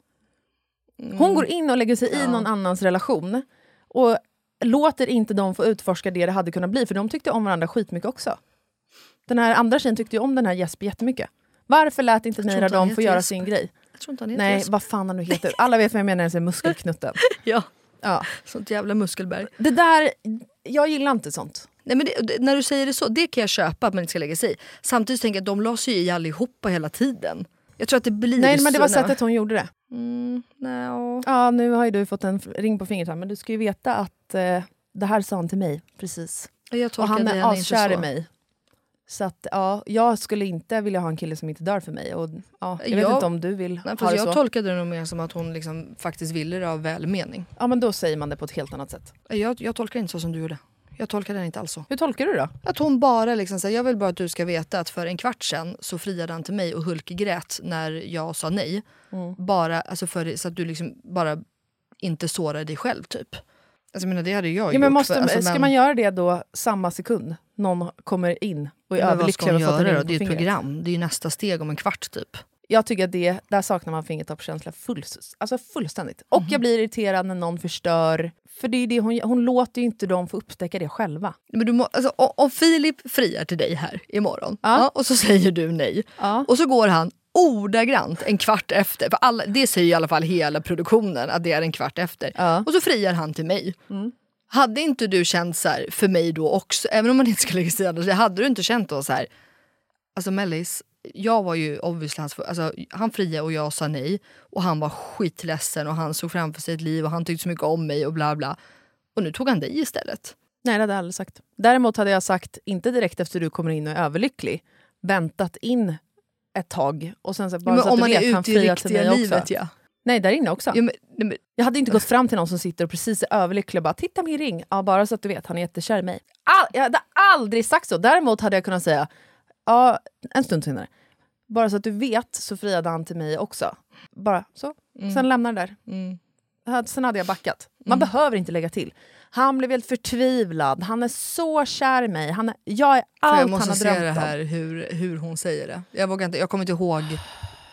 Mm. Hon går in och lägger sig ja. i någon annans relation. Och låter inte dem få utforska det det hade kunnat bli. För de tyckte om varandra skitmycket också. Den här andra tjejen tyckte ju om den här Jesper jättemycket. Varför lät inte Mejra dem få göra Jesper. sin grej? Jag tror inte han heter Nej, Jesper. Vad fan han nu heter. Alla vet vad jag menar när jag säger muskelknutten. ja. ja, sånt jävla muskelberg. Det där, jag gillar inte sånt. Nej, men det, när du säger det så, det kan jag köpa att man inte ska lägga sig i. Samtidigt tänker jag att de la sig i allihopa hela tiden. Jag tror att det blir Nej, men det var sättet hon gjorde det. Mm, no. Ja, nu har ju du fått en ring på fingret här, men du ska ju veta att eh, det här sa han till mig, precis. Jag och han är askär i mig. Så att, ja, jag skulle inte vilja ha en kille som inte dör för mig. Och, ja, jag, jag vet inte om du vill nej, ha det jag så. Jag tolkade det nog mer som att hon liksom faktiskt ville det av välmening. Ja, men då säger man det på ett helt annat sätt. Jag, jag tolkar inte så som du gjorde. Jag tolkar den inte alls så. Hur tolkar du då? Att hon bara liksom säger, jag vill bara att du ska veta att för en kvart sedan så friade han till mig och hulkgrät när jag sa nej. Mm. Bara, alltså för, så att du liksom bara inte sårar dig själv typ. Alltså jag menar, det hade jag ja, gjort. Men måste, för, alltså, ska men... man göra det då samma sekund? Någon kommer in och är överlycklig och fattar det. Det är ju ett program. Det är ju nästa steg om en kvart typ. Jag tycker att det, där saknar man fingertoppskänsla full, alltså fullständigt. Och mm. jag blir irriterad när någon förstör. För det är det hon, hon låter ju inte dem få upptäcka det själva. Men du må, alltså, om Filip friar till dig här imorgon. Ja. Ja, och så säger du nej. Ja. Och så går han ordagrant en kvart efter. För alla, det säger i alla fall hela produktionen att det är en kvart efter. Ja. Och så friar han till mig. Mm. Hade inte du känt så här för mig då också? Även om man inte skulle säga det. Hade du inte känt då så här? Alltså Mellis... Jag var ju obviously hans, alltså, han friade och jag sa nej och han var skitledsen och han såg framför sig ett liv och han tyckte så mycket om mig och bla bla. Och nu tog han dig istället. Nej, det hade jag aldrig sagt. Däremot hade jag sagt, inte direkt efter du kommer in och är överlycklig, väntat in ett tag och sen så bara ja, så att du vet han friade till mig livet, också. Ja. Nej, där inne också. Ja, men, nej, men... Jag hade inte gått fram till någon som sitter och precis är överlycklig och bara, titta min ring. Ja, bara så att du vet, han är jättekär i mig. All... Jag hade aldrig sagt så. Däremot hade jag kunnat säga, ja, en stund senare. Bara så att du vet så friade han till mig också. Bara så. Mm. Sen lämnar det där. Mm. Sen hade jag backat. Man mm. behöver inte lägga till. Han blev helt förtvivlad. Han är så kär i mig. Han är, jag är allt jag måste han har drömt om. Jag måste se det här hur, hur hon säger det. Jag, vågar inte, jag kommer inte ihåg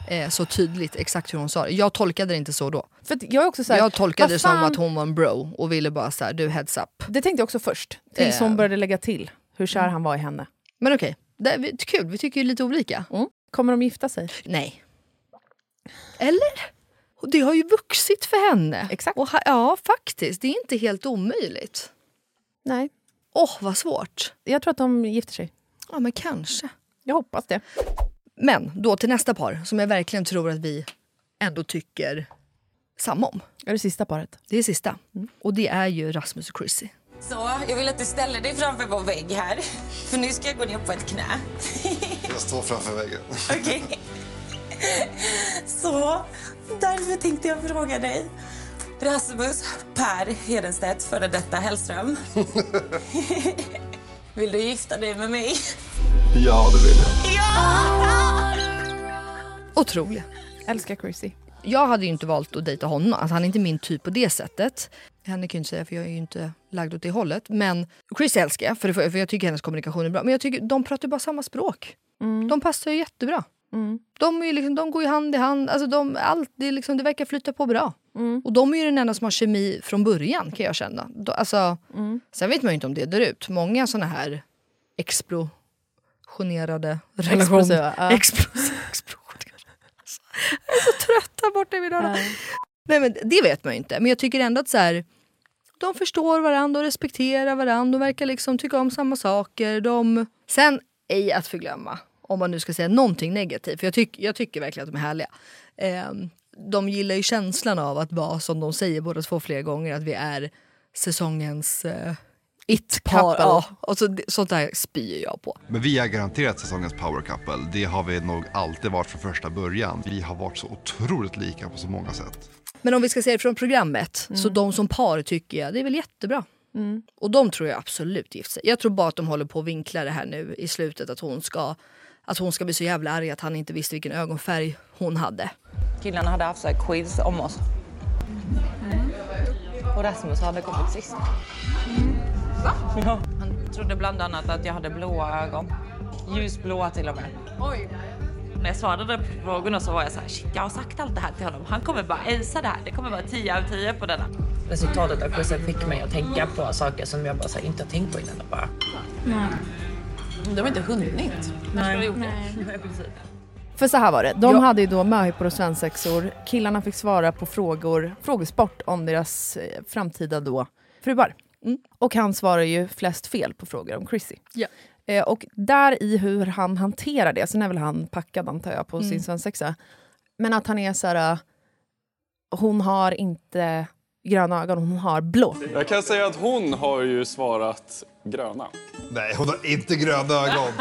eh, så tydligt exakt hur hon sa det. Jag tolkade det inte så då. För jag, är också så här, jag tolkade det som att hon var en bro. Och ville bara så här, du heads up. Det tänkte jag också först. Tills eh. hon började lägga till hur kär mm. han var i henne. Men okej. Okay. Det är kul. Vi tycker ju lite olika. Mm. Kommer de gifta sig? Nej. Eller? Det har ju vuxit för henne. Exakt. Och ha, ja, faktiskt. Det är inte helt omöjligt. Nej. Åh, oh, vad svårt. Jag tror att de gifter sig. Ja, men kanske. Jag hoppas det. Men då till nästa par som jag verkligen tror att vi ändå tycker samma om. Är det sista paret? Det är sista. Mm. Och det är ju Rasmus och Chrissy. Så, jag vill att du ställer dig framför vår vägg här. För nu ska jag gå ner på ett knä. Jag står framför väggen. Okej. Okay. Så, därför tänkte jag fråga dig. Rasmus Per Hedenstedt, före detta Hellström. Vill du gifta dig med mig? Ja, det vill jag. Ja! Otrolig. Älskar Chrissy. Jag hade ju inte valt att dejta honom. Alltså, han är inte min typ på det sättet. Henne kan jag inte säga, för jag är ju inte lagd åt det hållet. Men Chrissy älskar jag, för, för jag tycker hennes kommunikation är bra. Men jag tycker de pratar ju bara samma språk. Mm. De passar ju jättebra. Mm. De, är ju liksom, de går ju hand i hand. Alltså de, allt, det, är liksom, det verkar flyta på bra. Mm. Och de är ju den enda som har kemi från början, kan jag känna. De, alltså, mm. Sen vet man ju inte om det dör ut. Många sådana här explosionerade relationer. Ja. Explos- explosioner. Alltså, jag är så trött här borta i mina öron. Nej, men det vet man ju inte. Men jag tycker ändå att så här, de förstår varandra och respekterar varandra. De verkar liksom tycka om samma saker. De... Sen, ej att förglömma. Om man nu ska säga någonting negativt. För jag, tyck, jag tycker verkligen att de är härliga. Eh, de gillar ju känslan av att vara, som de säger båda två flera gånger, att vi är säsongens eh, it-par. Ja, och så, sånt där spyr jag på. Men vi är garanterat säsongens power couple. Det har vi nog alltid varit från första början. Vi har varit så otroligt lika på så många sätt. Men om vi ska se det från programmet, mm. så de som par tycker jag, det är väl jättebra. Mm. Och de tror jag absolut gift sig. Jag tror bara att de håller på att vinkla det här nu i slutet, att hon ska... Att hon ska bli så jävla arg att han inte visste vilken ögonfärg hon hade. Killarna hade haft så här quiz om oss. Mm. Och Rasmus hade kommit sist. Mm. Va? Ja. Han trodde bland annat att jag hade blåa ögon. Ljusblåa till och med. Oj. När jag svarade på frågorna så var jag så här, shit, jag har sagt allt det här till honom. Han kommer bara älsa det här. Det kommer vara tio av tio på denna. Resultatet av kursen fick mig att tänka på saker som jag bara så här, inte har tänkt på innan. Bara. Mm. De har inte hunnit. Nej. Nej. För så här var det. De ja. hade ju då möhippor och svensexor. Killarna fick svara på frågor, frågesport om deras framtida då frubar. Mm. Och han svarar ju flest fel på frågor om Chrissy. Ja. Eh, och där i hur han hanterar det. Sen är väl han packad, antar jag, på mm. sin svensexa. Men att han är så här... Hon har inte gröna ögon, hon har blå. Jag kan säga att hon har ju svarat... gröna. Nej, hon har inte gröna ögon.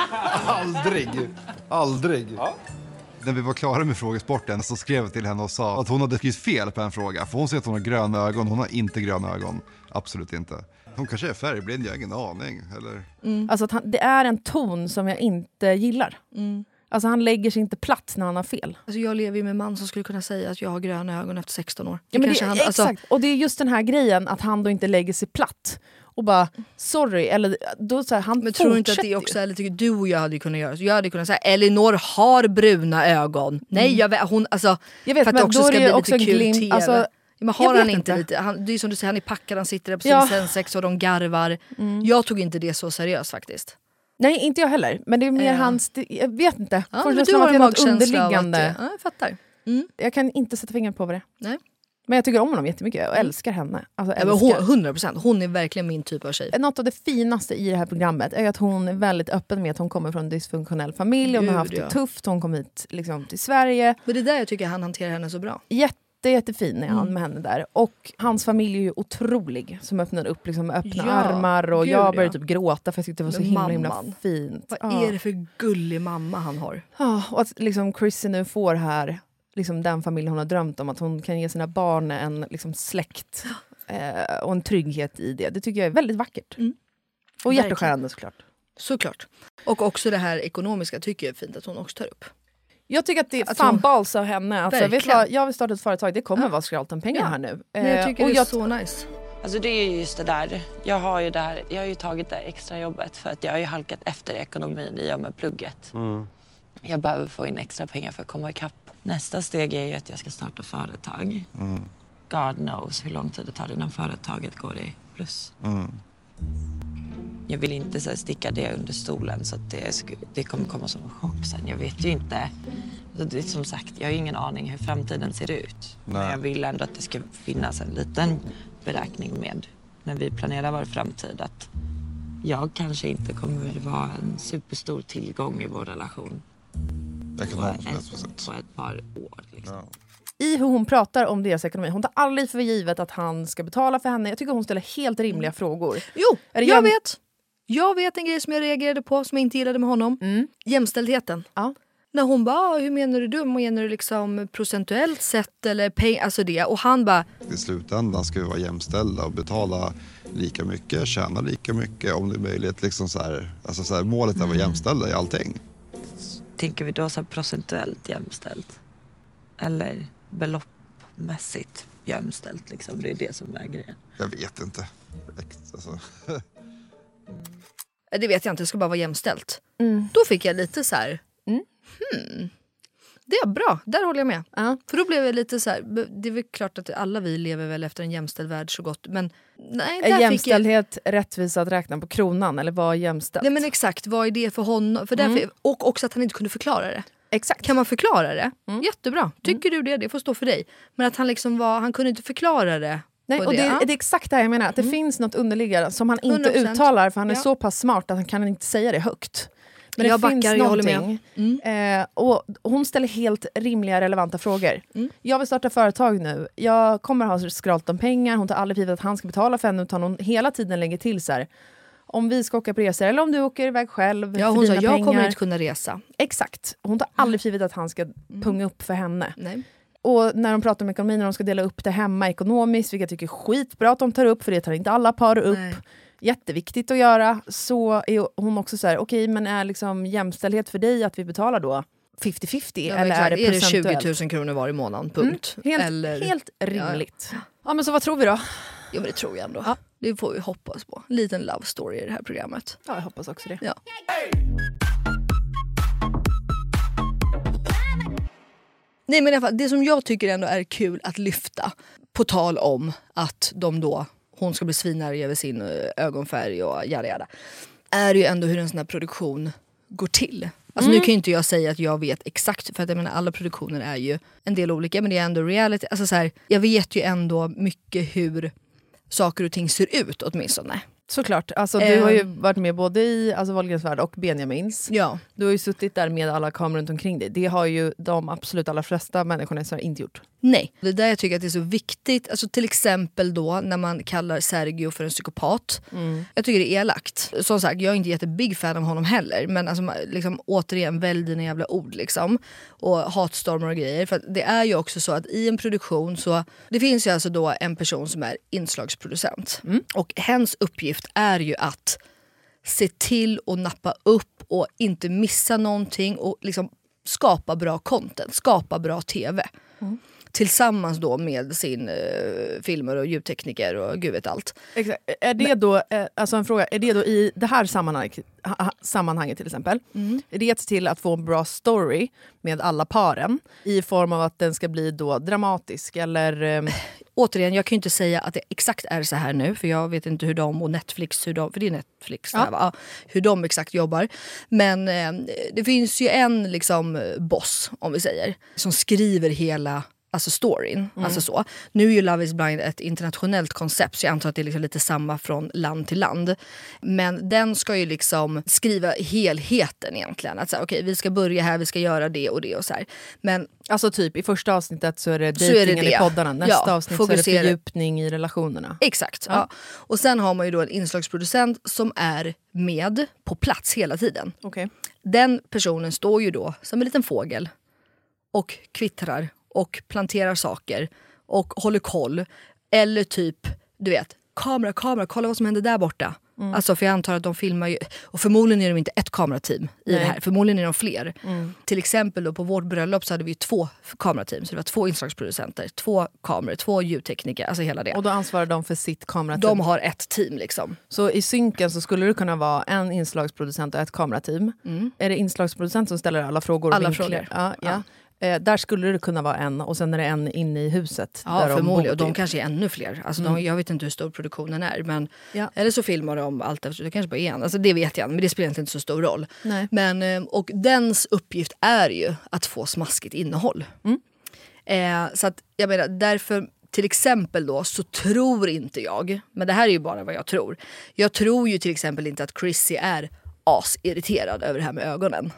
Aldrig. Aldrig. Ja. När vi var klara med frågesporten så skrev jag till henne och sa att hon hade skrivit fel på en fråga. För hon säger att hon har gröna ögon. Hon har inte gröna ögon. Absolut inte. Hon kanske är färgblind, jag har ingen aning. Eller? Mm. Alltså att han, det är en ton som jag inte gillar. Mm. Alltså han lägger sig inte platt när han har fel. Alltså jag lever ju med en man som skulle kunna säga att jag har gröna ögon efter sexton år. Ja, men det, han, exakt. Alltså... Och det är just den här grejen att han då inte lägger sig platt. Och bara, sorry, eller då så här, han. Men tror du inte att det också är lite, du och jag hade ju kunnat göra så? Jag hade kunnat säga, Ellinor har bruna ögon. Nej, jag vet, hon, alltså, jag vet, för att det också ska bli också lite kul T V. Alltså, men har han inte lite, han, det är som du säger, han är packad, han sitter där på sin ja. sensex och de garvar. Mm. Jag tog inte det så seriöst faktiskt. Nej, inte jag heller, men det är mer äh. hans, det, jag vet inte. Ja, men du har en underliggande. Ja, jag fattar. Mm. Jag kan inte sätta fingret på vad det är. Nej. Men jag tycker om honom jättemycket och älskar henne. Alltså, älskar. hundra procent. Hon är verkligen min typ av tjej. Något av det finaste i det här programmet är att hon är väldigt öppen med att hon kommer från en dysfunktionell familj. Gud, hon har haft det ja. tufft. Hon kom hit liksom, till Sverige. Men det är där jag tycker han hanterar henne så bra. Jätte, jättefin är han mm. med henne där. Och hans familj är ju otrolig. Som öppnar upp liksom, öppna ja, armar. Och gud, jag började typ gråta för jag tyckte det var så himla, himla fint. Vad ja. är det för gullig mamma han har? Ja, och att liksom, Chrissy nu får här... Liksom den familj hon har drömt om, att hon kan ge sina barn en liksom, släkt eh, och en trygghet i det. Det tycker jag är väldigt vackert. Mm. Och hjärteskärande såklart. Såklart. Och också det här ekonomiska tycker jag är fint att hon också tar upp. Jag tycker att det är att fan hon... balls av henne. Alltså, vet jag, jag vill starta ett företag, det kommer ja. vara skralt om pengar ja. här nu. Eh, Men jag tycker och det är jag... så nice. Alltså det är ju just det där. Jag har ju, där, jag har ju tagit det extra jobbet för att jag har ju halkat efter ekonomin i och med plugget. Mm. Jag behöver få in extra pengar för att komma ikapp. Nästa steg är ju att jag ska starta företag. Mm. God knows hur lång tid det tar innan företaget går i plus. Mm. Jag vill inte så här, sticka det under stolen så att det, det kommer komma som en chock sen. Jag vet ju inte. Det är, som sagt, jag har ju ingen aning hur framtiden ser ut. Nej. Men jag vill ändå att det ska finnas en liten beräkning med. När vi planerar vår framtid att jag kanske inte kommer att vara en superstor tillgång i vår relation. På ett, på ett par år. Liksom. Ja. i hur hon pratar om deras ekonomi. Hon tar aldrig för givet att han ska betala för henne. Jag tycker hon ställer helt rimliga mm. frågor. Jo, jag jäm... vet. Jag vet en grej som jag reagerade på, som jag inte gillade med honom. Mm. Jämställdheten. Ja. När hon bara, hur menar du du? Menar du liksom procentuellt sett eller peng? Alltså det. Och han bara... I slutändan ska vi vara jämställda och betala lika mycket, tjäna lika mycket om det är möjligt. Liksom så här, alltså så här, målet är att vara jämställda i allting. Tänker vi då så här procentuellt jämställt? Eller beloppmässigt jämställt? Liksom? Det är det som är grejen. Jag vet inte. Alltså... Det vet jag inte, det ska bara vara jämställt. Mm. Då fick jag lite så här... Mm. Hmm. Det är bra, där håller jag med. Uh-huh. För då blev jag lite så här, det är väl klart att alla vi lever väl efter en jämställd värld så gott, men nej, där jämställdhet fick jag... rättvisa att räkna på kronan eller vad är jämställt? Nej men exakt, vad är det för honom? För därför, mm. Och också att han inte kunde förklara det. Exakt. Kan man förklara det? Mm. Jättebra. Tycker mm. du det? Det får stå för dig. Men att han liksom var, han kunde inte förklara det. Nej, och det, det, är, det är exakt det här jag menar, att det mm. finns något underliggande som han inte hundra procent uttalar, för han är ja. så pass smart att han kan inte säga det högt. Men jag det backar, finns någonting. Mm. Eh, och hon ställer helt rimliga, relevanta frågor. Mm. Jag vill starta företag nu. Jag kommer ha skralt om pengar. Hon tar aldrig givet att han ska betala för henne. Utan hon hela tiden lägger till så här. Om vi ska åka på resor eller om du åker iväg själv. Ja, hon sa, jag pengar. kommer inte kunna resa. Exakt. Hon tar aldrig givet att han ska mm. punga upp för henne. Nej. Och när de pratar om ekonomin, när de ska dela upp det hemma ekonomiskt. Vilket jag tycker är skitbra att de tar upp. För det tar inte alla par upp. Nej. Jätteviktigt att göra, så är hon också så här, okej, okay, men är liksom jämställdhet för dig att vi betalar då femtio femtio, ja, eller är det, är det tjugo tusen kronor var i månaden, punkt. Mm, helt, eller... helt rimligt. Ja. ja, men så vad tror vi då? Ja, men det tror jag ändå. Ja. Det får vi hoppas på. En liten love story i det här programmet. Ja, jag hoppas också det. Ja. Nej, men i alla fall, det som jag tycker ändå är kul att lyfta, på tal om att de då hon ska bli svinare över sin ögonfärg och jada jada, är ju ändå hur en sån här produktion går till. Alltså mm. nu kan ju inte jag säga att jag vet exakt, för att jag menar, alla produktioner är ju en del olika, men det är ändå reality. Alltså så här, jag vet ju ändå mycket hur saker och ting ser ut åtminstone. Såklart. Alltså, du har ju varit med både i alltså, Wahlgrens värld och Benjamins. Ja. Du har ju suttit där med alla kameror runt omkring dig. Det har ju de absolut allra flesta människorna som inte gjort. Nej. Det är där jag tycker att det är så viktigt. Alltså, till exempel då när man kallar Sergio för en psykopat. Mm. Jag tycker det är elakt. Som sagt, jag är inte jättebig fan av honom heller. Men alltså, liksom, återigen, välj dina jävla ord. Liksom. Och hatstormar och grejer. För det är ju också så att i en produktion så... Det finns ju alltså då en person som är inslagsproducent. Mm. Och hens uppgift är ju att se till och nappa upp och inte missa någonting och liksom skapa bra content, skapa bra tv. Mm. Tillsammans då med sin eh, filmer och ljudtekniker och gud vet allt. Exakt. Är det då, eh, alltså en fråga, är det då i det här sammanhanget, ha, sammanhanget till exempel, mm. är det till att få en bra story med alla paren i form av att den ska bli då dramatisk eller... Eh... Återigen, jag kan ju inte säga att det exakt är så här nu, för jag vet inte hur de och Netflix, hur de, för det är Netflix, ja. Här, va? Hur de exakt jobbar. Men eh, det finns ju en liksom boss, om vi säger, som skriver hela... Alltså storyn, mm. alltså så. Nu är ju Love is Blind ett internationellt koncept, så jag antar att det är liksom lite samma från land till land. Men den ska ju liksom skriva helheten egentligen. Att säga, okej, okay, vi ska börja här, vi ska göra det och det och så här. Men alltså typ i första avsnittet så är det dejtingen i poddarna. Nästa ja, avsnitt fokusera. Så är det fördjupning i relationerna. Exakt, ja. Ja. Och sen har man ju då en inslagsproducent som är med på plats hela tiden. Okay. Den personen står ju då som en liten fågel och kvittrar. Och planterar saker. Och håller koll. Eller typ, du vet, kamera, kamera. Kolla vad som händer där borta. Mm. Alltså, för jag antar att de filmar ju. Och förmodligen är de inte ett kamerateam i Nej. det här. Förmodligen är de fler. Mm. Till exempel då, på vårt bröllop så hade vi ju två kamerateam. Så det var två inslagsproducenter. Två kameror, två ljudtekniker. Alltså hela det. Och då ansvarar de för sitt kamerateam? De har ett team liksom. Så i synken så skulle det kunna vara en inslagsproducent och ett kamerateam. Mm. Är det inslagsproducent som ställer alla frågor och alla vinklar? Frågor. Ja, ja. ja. Eh, där skulle det kunna vara en, och sen är det en inne i huset. Ja, där förmodligen, de och de kanske är ännu fler. Alltså, mm. de, jag vet inte hur stor produktionen är, men ja. Eller så filmar de allt efter, det kanske bara är en. Alltså, det vet jag, men det spelar inte så stor roll. Nej. Men, och dens uppgift är ju att få smaskigt innehåll. Mm. Eh, så att, jag menar, därför till exempel då, så tror inte jag, men det här är ju bara vad jag tror. Jag tror ju till exempel inte att Chrissy är asirriterad över det här med ögonen.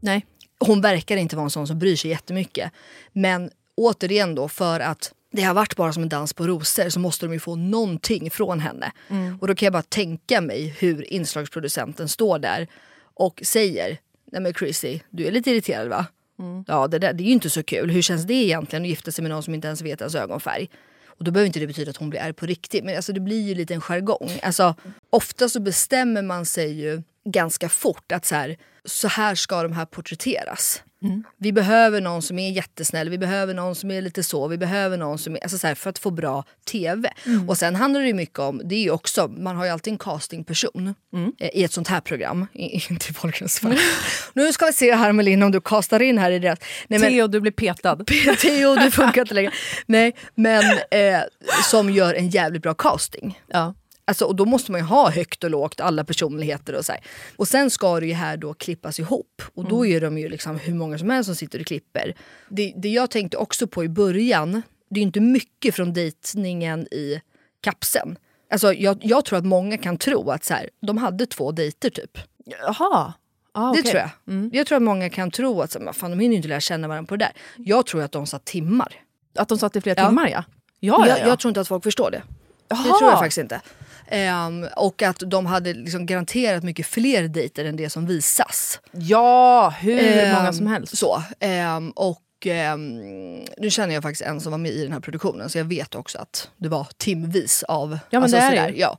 Nej. Hon verkar inte vara en sån som bryr sig jättemycket. Men återigen då, för att det har varit bara som en dans på rosor, så måste de ju få någonting från henne. Mm. Och då kan jag bara tänka mig hur inslagsproducenten står där och säger: nej men Chrissy, du är lite irriterad va? Mm. Ja, det, där, det är ju inte så kul. Hur känns det egentligen att gifta sig med någon som inte ens vet ens ögonfärg? Och då behöver inte det betyda att hon blir arg på riktigt. Men alltså, det blir ju lite en jargong. Alltså, ofta så bestämmer man sig ju ganska fort att så här, så här ska de här porträtteras. Mm. Vi behöver någon som är jättesnäll, vi behöver någon som är lite så, vi behöver någon som är, alltså så här, för att få bra tv. Mm. Och sen handlar det ju mycket om, det är ju också, man har ju alltid en castingperson mm. i ett sånt här program, inte i Folkrens fall. Mm. Nu ska vi se här Melina, om du kastar in här i deras... Nej, men, Theo, du blir petad. Theo, du funkar inte längre. Nej, men eh, som gör en jävligt bra casting. Ja. Alltså, och då måste man ju ha högt och lågt, alla personligheter och så här. Och sen ska det ju här då klippas ihop. Och då är de ju liksom hur många som helst som sitter och klipper. Det, det jag tänkte också på i början, det är ju inte mycket från dejtningen i kapseln. Alltså jag, jag tror att många kan tro att så här, de hade två dejter typ. Jaha. Ah, det okay. tror jag. Mm. Jag tror att många kan tro att så här, fan, de hinner ju inte lära känna varandra på det där. Jag tror att de satt timmar. Att de satt i flera ja. timmar, ja. Ja, ja, ja. Jag, jag tror inte att folk förstår det. Jaha. Det tror jag faktiskt inte. Um, och att de hade liksom garanterat mycket fler dejter än det som visas. Ja, hur um, många som helst. Så, um, och um, nu känner jag faktiskt en som var med i den här produktionen, så jag vet också att det var timvis av... Ja, men alltså, det är det. Ja.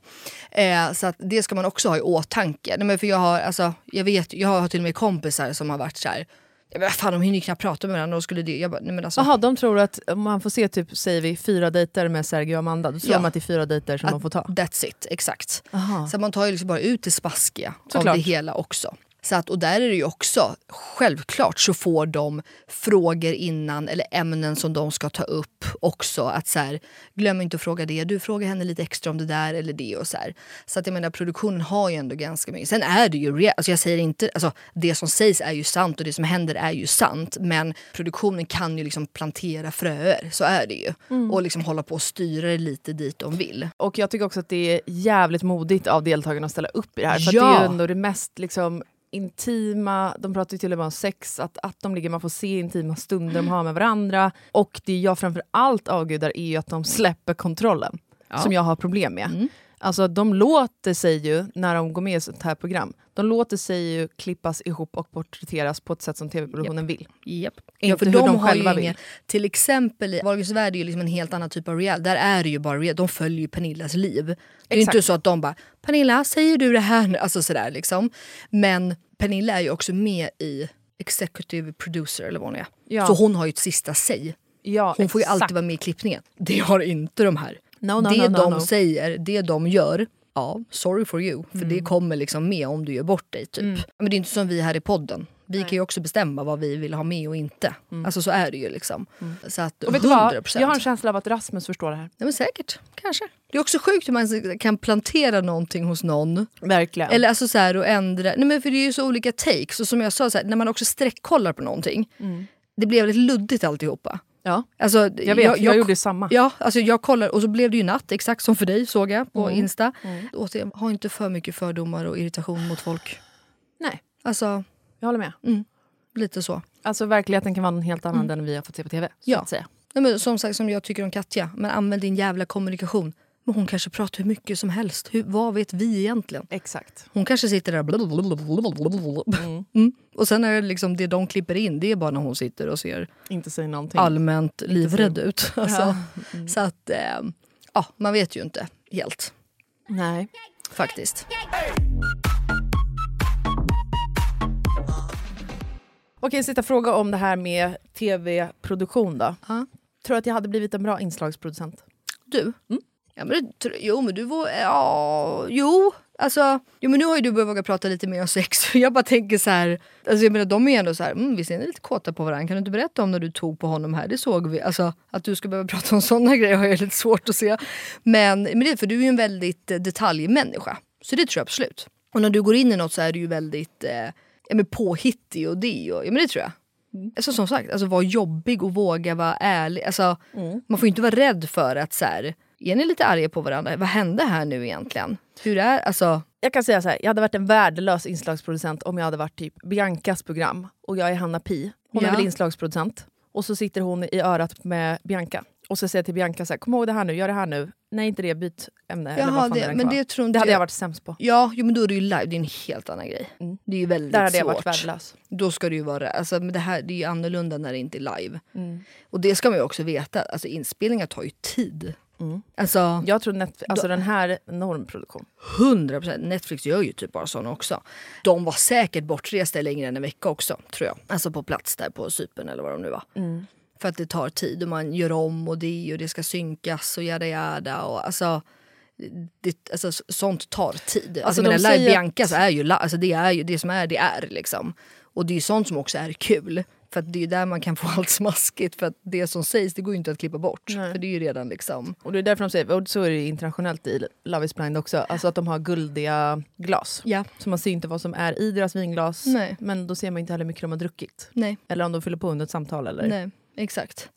Uh, så att det ska man också ha i åtanke. Nej, men för jag har, alltså, jag vet, jag har till och med kompisar som har varit så här... Jag fan, de hinner ju knappt prata med varandra. Skulle det, jag bara, nej men alltså. Aha, de tror att om man får se typ, säger vi, fyra dejter med Sergio och Amanda, då tror ja. de att det är fyra dejter som att, de får ta. That's it, exakt. Aha. Så man tar ju liksom bara ut det spaskiga av det hela också. Så att, och där är det ju också, självklart så får de frågor innan, eller ämnen som de ska ta upp också. Att så här, glöm inte att fråga det, du frågar henne lite extra om det där eller det och så här. Så att jag menar, produktionen har ju ändå ganska mycket. Sen är det ju, re- alltså jag säger inte, alltså det som sägs är ju sant och det som händer är ju sant. Men produktionen kan ju liksom plantera fröer, så är det ju. Mm. Och liksom hålla på och styra det lite dit de vill. Och jag tycker också att det är jävligt modigt av deltagarna att ställa upp i det här. För ja. att det är ju ändå det mest liksom... intima, de pratar ju till och med om sex, att, att de ligger, man får se intima stunder de har med varandra, och det jag framförallt avgudar är ju att de släpper kontrollen, ja. som jag har problem med. Mm. Alltså de låter sig ju, när de går med i sånt här program, de låter sig ju klippas ihop och porträtteras på ett sätt som tv-produktionen yep. vill. Yep. Inte ja, för hur de, de själva har ju vill. Ingen, till exempel i Valgens värld är ju liksom en helt annan typ av real. Där är det ju bara real. De följer ju Pernillas liv. Det är Exakt. inte så att de bara, Pernilla, säger du det här nu? Alltså sådär liksom. Men Pernilla är ju också med i executive producer eller vad hon är. Ja. Så hon har ju ett sista säg. Ja, hon exakt. får ju alltid vara med i klippningen. Det har inte de här. No, no, det no, no, de no. säger, det de gör, ja, sorry for you. För mm. det kommer liksom med om du gör bort dig, typ. Mm. Men det är inte som vi här i podden. Vi Nej. kan ju också bestämma vad vi vill ha med och inte. Mm. Alltså så är det ju liksom. Mm. Så att, och vet du vad? Jag har en känsla av att Rasmus förstår det här. Ja, men säkert, kanske. Det är också sjukt hur man kan plantera någonting hos någon. Verkligen. Eller alltså så här och ändra. Nej, men för det är ju så olika takes. Och som jag sa, så här, när man också sträckkollar på någonting. Mm. Det blev väldigt luddigt alltihopa. Ja, alltså, jag vet, jag, jag, jag gjorde samma. Ja, alltså jag kollar, och så blev det ju natt, exakt som för dig såg jag på mm. Insta. Mm. Återigen, ha inte för mycket fördomar och irritation mot folk. Nej. Alltså, jag håller med. Mm, lite så. Alltså verkligheten kan vara en helt annan mm. än vi har fått se på tv, så ja. att säga. Nej, men som sagt, som jag tycker om Katja, men använd din jävla kommunikation. Men hon kanske pratar hur mycket som helst. Hur, vad vet vi egentligen? Exakt. Hon kanske sitter där mm. Mm. och sen är det liksom det de klipper in, det är bara när hon sitter och ser inte säger någonting. Allmänt inte livrädd säger. Ut. Alltså. Ja. Mm. Så att äh, ja, man vet ju inte helt. Nej. Faktiskt. Okej, sitta fråga om det här med tv-produktion då. Uh. Tror att jag hade blivit en bra inslagsproducent? Du? Mm. Ja, men det, jo, men du var... Ja, jo, alltså... Jo, men nu har ju du börjat våga prata lite mer om sex. Jag bara tänker så här... Alltså, jag menar, de är ändå så här... Mm, vi ser lite kåta på varandra. Kan du inte berätta om när du tog på honom här? Det såg vi. Alltså, att du ska behöva prata om sådana grejer har jag lite svårt att se. Men, men det, för du är ju en väldigt detaljmänniska. Så det tror jag absolut. Och när du går in i något så är du ju väldigt... Eh, ja, men påhittig och det. Och, ja, men det tror jag. Mm. Alltså, som sagt, alltså, var jobbig och våga vara ärlig. Alltså, mm. man får ju inte vara rädd för att så här... Är ni lite arga på varandra? Vad hände här nu egentligen? Hur är alltså... Jag kan säga så här, jag hade varit en värdelös inslagsproducent om jag hade varit typ Biancas program. Och jag är Hanna Pi. Hon ja. är väl inslagsproducent. Och så sitter hon i örat med Bianca. Och så säger jag till Bianca så här, kom ihåg det här nu, gör det här nu. Nej, inte det, byt ämne. Jaha, eller vad fan det, men det, tror inte det hade jag, jag varit sämst på. Ja, jo, men då är det ju live, det är en helt annan grej. Mm. Det är ju väldigt svårt. Där hade svårt. Jag varit värdelös. Då ska det ju vara, alltså men det här, det är ju annorlunda när det inte är live. Mm. Och det ska man ju också veta, alltså inspelningar tar ju tid. Mm. Alltså, jag tror Netflix, alltså då, den här normproduktion hundra procent, Netflix gör ju typ bara sån också. De var säkert bortresta längre än en vecka också, tror jag. Alltså på plats där på Cypern eller vad de nu var. Mm. För att det tar tid och man gör om och det och det ska synkas och jada jada och alltså, det, alltså sånt tar tid. Alltså, alltså de säger... Bianca så är ju, alltså det är ju det som är, det är liksom. Och det är ju sånt som också är kul. För att det är ju där man kan få allt smaskigt. För att det som sägs, det går ju inte att klippa bort. Nej. För det är ju redan liksom... Och det är därför de säger, och så är det ju internationellt i Love is Blind också. Alltså att de har guldiga glas. Ja. Så man ser inte vad som är i deras vinglas. Nej. Men då ser man inte heller hur mycket de har druckit. Nej. Eller om de fyller på under ett samtal eller... Nej, exakt.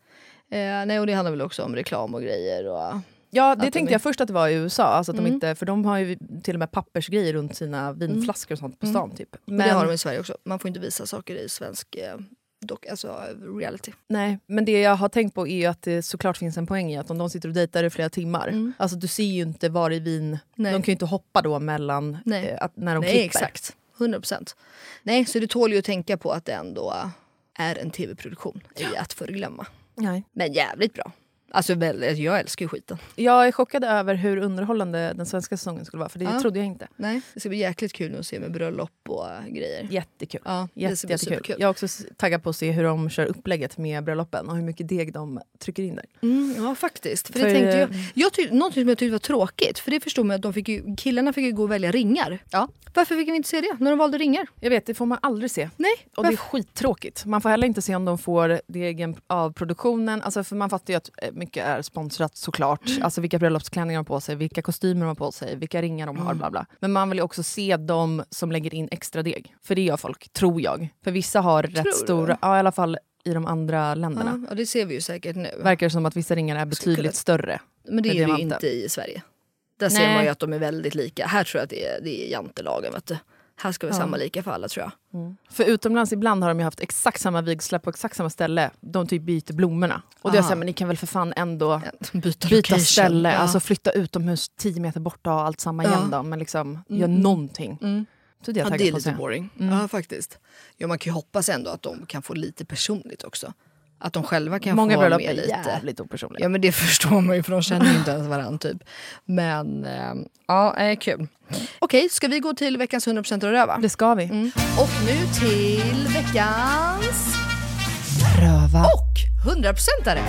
Eh, nej, och det handlar väl också om reklam och grejer och... Ja, det tänkte de... jag först att det var i U S A. Alltså att mm. de inte, för de har ju till och med pappersgrejer runt sina vinflaskor och sånt på stan mm. typ. Men... men det har de i Sverige också. Man får inte visa saker i svensk... Eh... dock, alltså reality. Nej, men det jag har tänkt på är ju att det såklart finns en poäng i att om de sitter och dejtar i flera timmar, mm. alltså du ser ju inte var i vin, nej. De kan ju inte hoppa då mellan eh, att, när de nej, klipper. Nej, exakt. hundra procent. Nej, så det tål ju att tänka på att det ändå är en tv-produktion ja. I att förglömma. Nej. Men jävligt bra. Alltså jag älskar ju skiten. Jag är chockad över hur underhållande den svenska säsongen skulle vara. För det ja. Trodde jag inte. Nej. Det ska bli jäkligt kul nu att se med bröllop och grejer. Jättekul. Ja, Jätte, jättekul. Jag är också taggad på att se hur de kör upplägget med bröllopen. Och hur mycket deg de trycker in där. Mm, ja, faktiskt. För, för det tänkte jag, jag ty- någonting som jag tyckte var tråkigt. För det förstod man att de fick ju, killarna fick ju gå och välja ringar. Ja. Varför fick vi inte se det när de valde ringar? Jag vet, det får man aldrig se. Nej. Och varför? Det är skittråkigt. Man får heller inte se om de får degen av produktionen. Alltså, för man fattar ju att... mycket är sponsrat såklart. Mm. Alltså vilka bröllopsklänningar de har på sig, vilka kostymer de har på sig, vilka ringar de har, mm. bla bla. Men man vill ju också se dem som lägger in extra deg. För det gör folk, tror jag. För vissa har tror rätt du? Stora, ja i alla fall i de andra länderna. Ja, och det ser vi ju säkert nu. Verkar som att vissa ringar är betydligt kunna... större. Men det är ju diamanten. Inte i Sverige. Där nej. Ser man ju att de är väldigt lika. Här tror jag att det är, det är jantelagen, vet du. Här ska vi ja. Samma lika för alla, tror jag. Mm. För utomlands ibland har de ju haft exakt samma vigslar på exakt samma ställe. De typ byter blommorna. Och det är så här, men ni kan väl för fan ändå byta, byta ställe. Ja. Alltså flytta utomhus tio meter borta och allt samma ja. Igen då. Men liksom, mm. gör någonting. Mm. Så det, ja, det är lite boring. Mm. Ja, faktiskt. Ja, man kan ju hoppas ändå att de kan få lite personligt också. Att de själva kan många få vara med lite. Jävligt opersonliga. Ja, men det förstår man ju för de känner ju inte ens varandra typ. Men, äh, ja, är kul. Okej, ska vi gå till veckans hundra procent att röva? Det ska vi. Mm. Och nu till veckans... röva. Och hundra procent-are.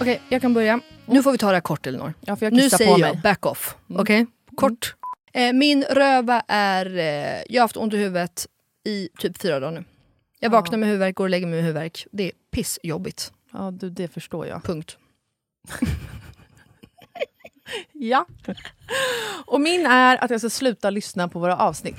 Okej, jag kan börja. Nu får vi ta det här kort, Ellinor. Ja, för jag nu säger på mig. Jag back off. Mm. Okej, kort. Mm. Eh, min röva är... Eh, jag har haft ont i huvudet i typ fyra dagar nu. Jag vaknar ja. Med huvudvärk, går och lägger mig med huvudvärk. Det är pissjobbigt. Ja, du, det förstår jag. Punkt. Ja. Och min är att jag ska sluta lyssna på våra avsnitt.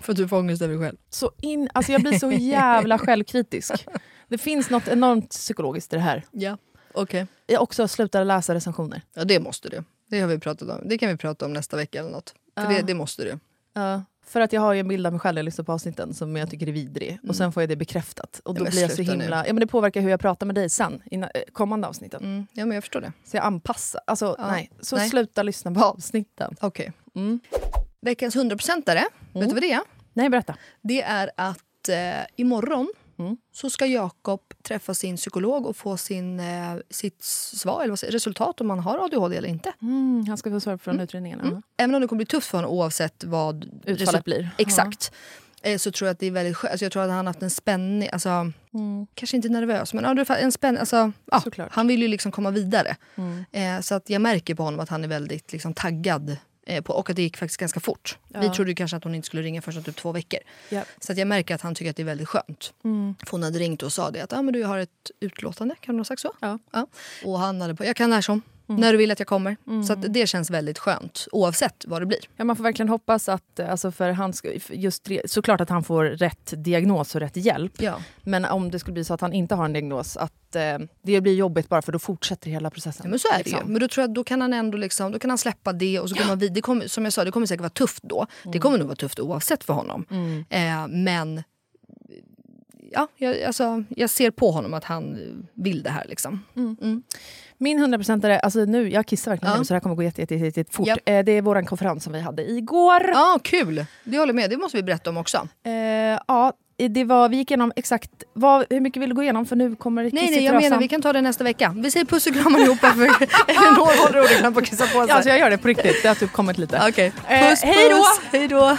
För att du får ångest över dig själv. Så in, alltså jag blir så jävla självkritisk. Det finns något enormt psykologiskt i det här. Ja, okej. Okay. Jag också slutar läsa recensioner. Ja, det måste du. Det har vi pratat om. Det kan vi prata om nästa vecka eller något. För uh. det, det måste du. Ja. Uh. För att jag har ju en bild av mig själv när jag lyssnar på avsnitten som jag tycker är vidrig. Mm. Och sen får jag det bekräftat. Och då ja, blir jag så himla... Nu. Ja, men det påverkar hur jag pratar med dig sen. I kommande avsnitten. Mm. Ja, men jag förstår det. Så jag anpassar. Alltså, ja. Nej. Så nej. Sluta lyssna på avsnitten. Okej. Okay. Mm. Veckans hundra procent-are. Mm. Vet du vad det är? Nej, berätta. Det är att eh, imorgon mm. så ska Jakob träffa sin psykolog och få sin, eh, sitt svar, eller vad säger, resultat om han har A D H D eller inte. Mm, han ska få svar från mm. utredningarna. Mm. Även om det kommer bli tufft för honom oavsett vad utfallet resul- blir. Exakt. Ja. Eh, så tror jag att det är väldigt skönt. Alltså, jag tror att han har haft en spänning, alltså, mm. kanske inte nervös, men ja, en spänning, alltså, ja, han vill ju liksom komma vidare. Mm. Eh, så att jag märker på honom att han är väldigt liksom, taggad. På, och att det gick faktiskt ganska fort. Ja. Vi trodde kanske att hon inte skulle ringa förrän typ två veckor. Yep. Så att jag märker att han tycker att det är väldigt skönt. Mm. För hon hade ringt och sa det att ah, men du har ett utlåtande, kan du ha sagt så? Ja. Ja. Och han hade på, jag kan när som, mm. när du vill att jag kommer. Mm. Så att det känns väldigt skönt, oavsett vad det blir. Ja, man får verkligen hoppas att, alltså för han ska, just, såklart att han får rätt diagnos och rätt hjälp. Ja. Men om det skulle bli så att han inte har en diagnos, att att eh, det blir jobbigt bara för då fortsätter hela processen. Ja, men så är det liksom. ju. Men då tror jag då kan han ändå liksom, då kan han släppa det och så går man vid. Det kommer, som jag sa, det kommer säkert vara tufft då. Mm. Det kommer nog vara tufft oavsett för honom. Mm. Eh, men ja, jag, alltså, jag ser på honom att han vill det här liksom. Mm. Mm. Min hundra procentare, alltså nu, jag kissar verkligen ja. nu, så det här kommer gå jätte, jätte, jätte, jätte fort. Yep. Eh, det är våran konferens som vi hade igår. Ja, ah, kul. Det håller med, det måste vi berätta om också. Eh, ja, det var, vi gick igenom exakt vad, hur mycket vill du gå igenom för nu kommer det. Nej, nej, jag menar, vi kan ta det nästa vecka. Vi säger puss och kram ihop för Ellinor håller ordentligt på att kissa på sig. Ja, alltså jag gör det på riktigt, det har typ kommit lite. Okej, okay. puss, eh, hej då. Hej då.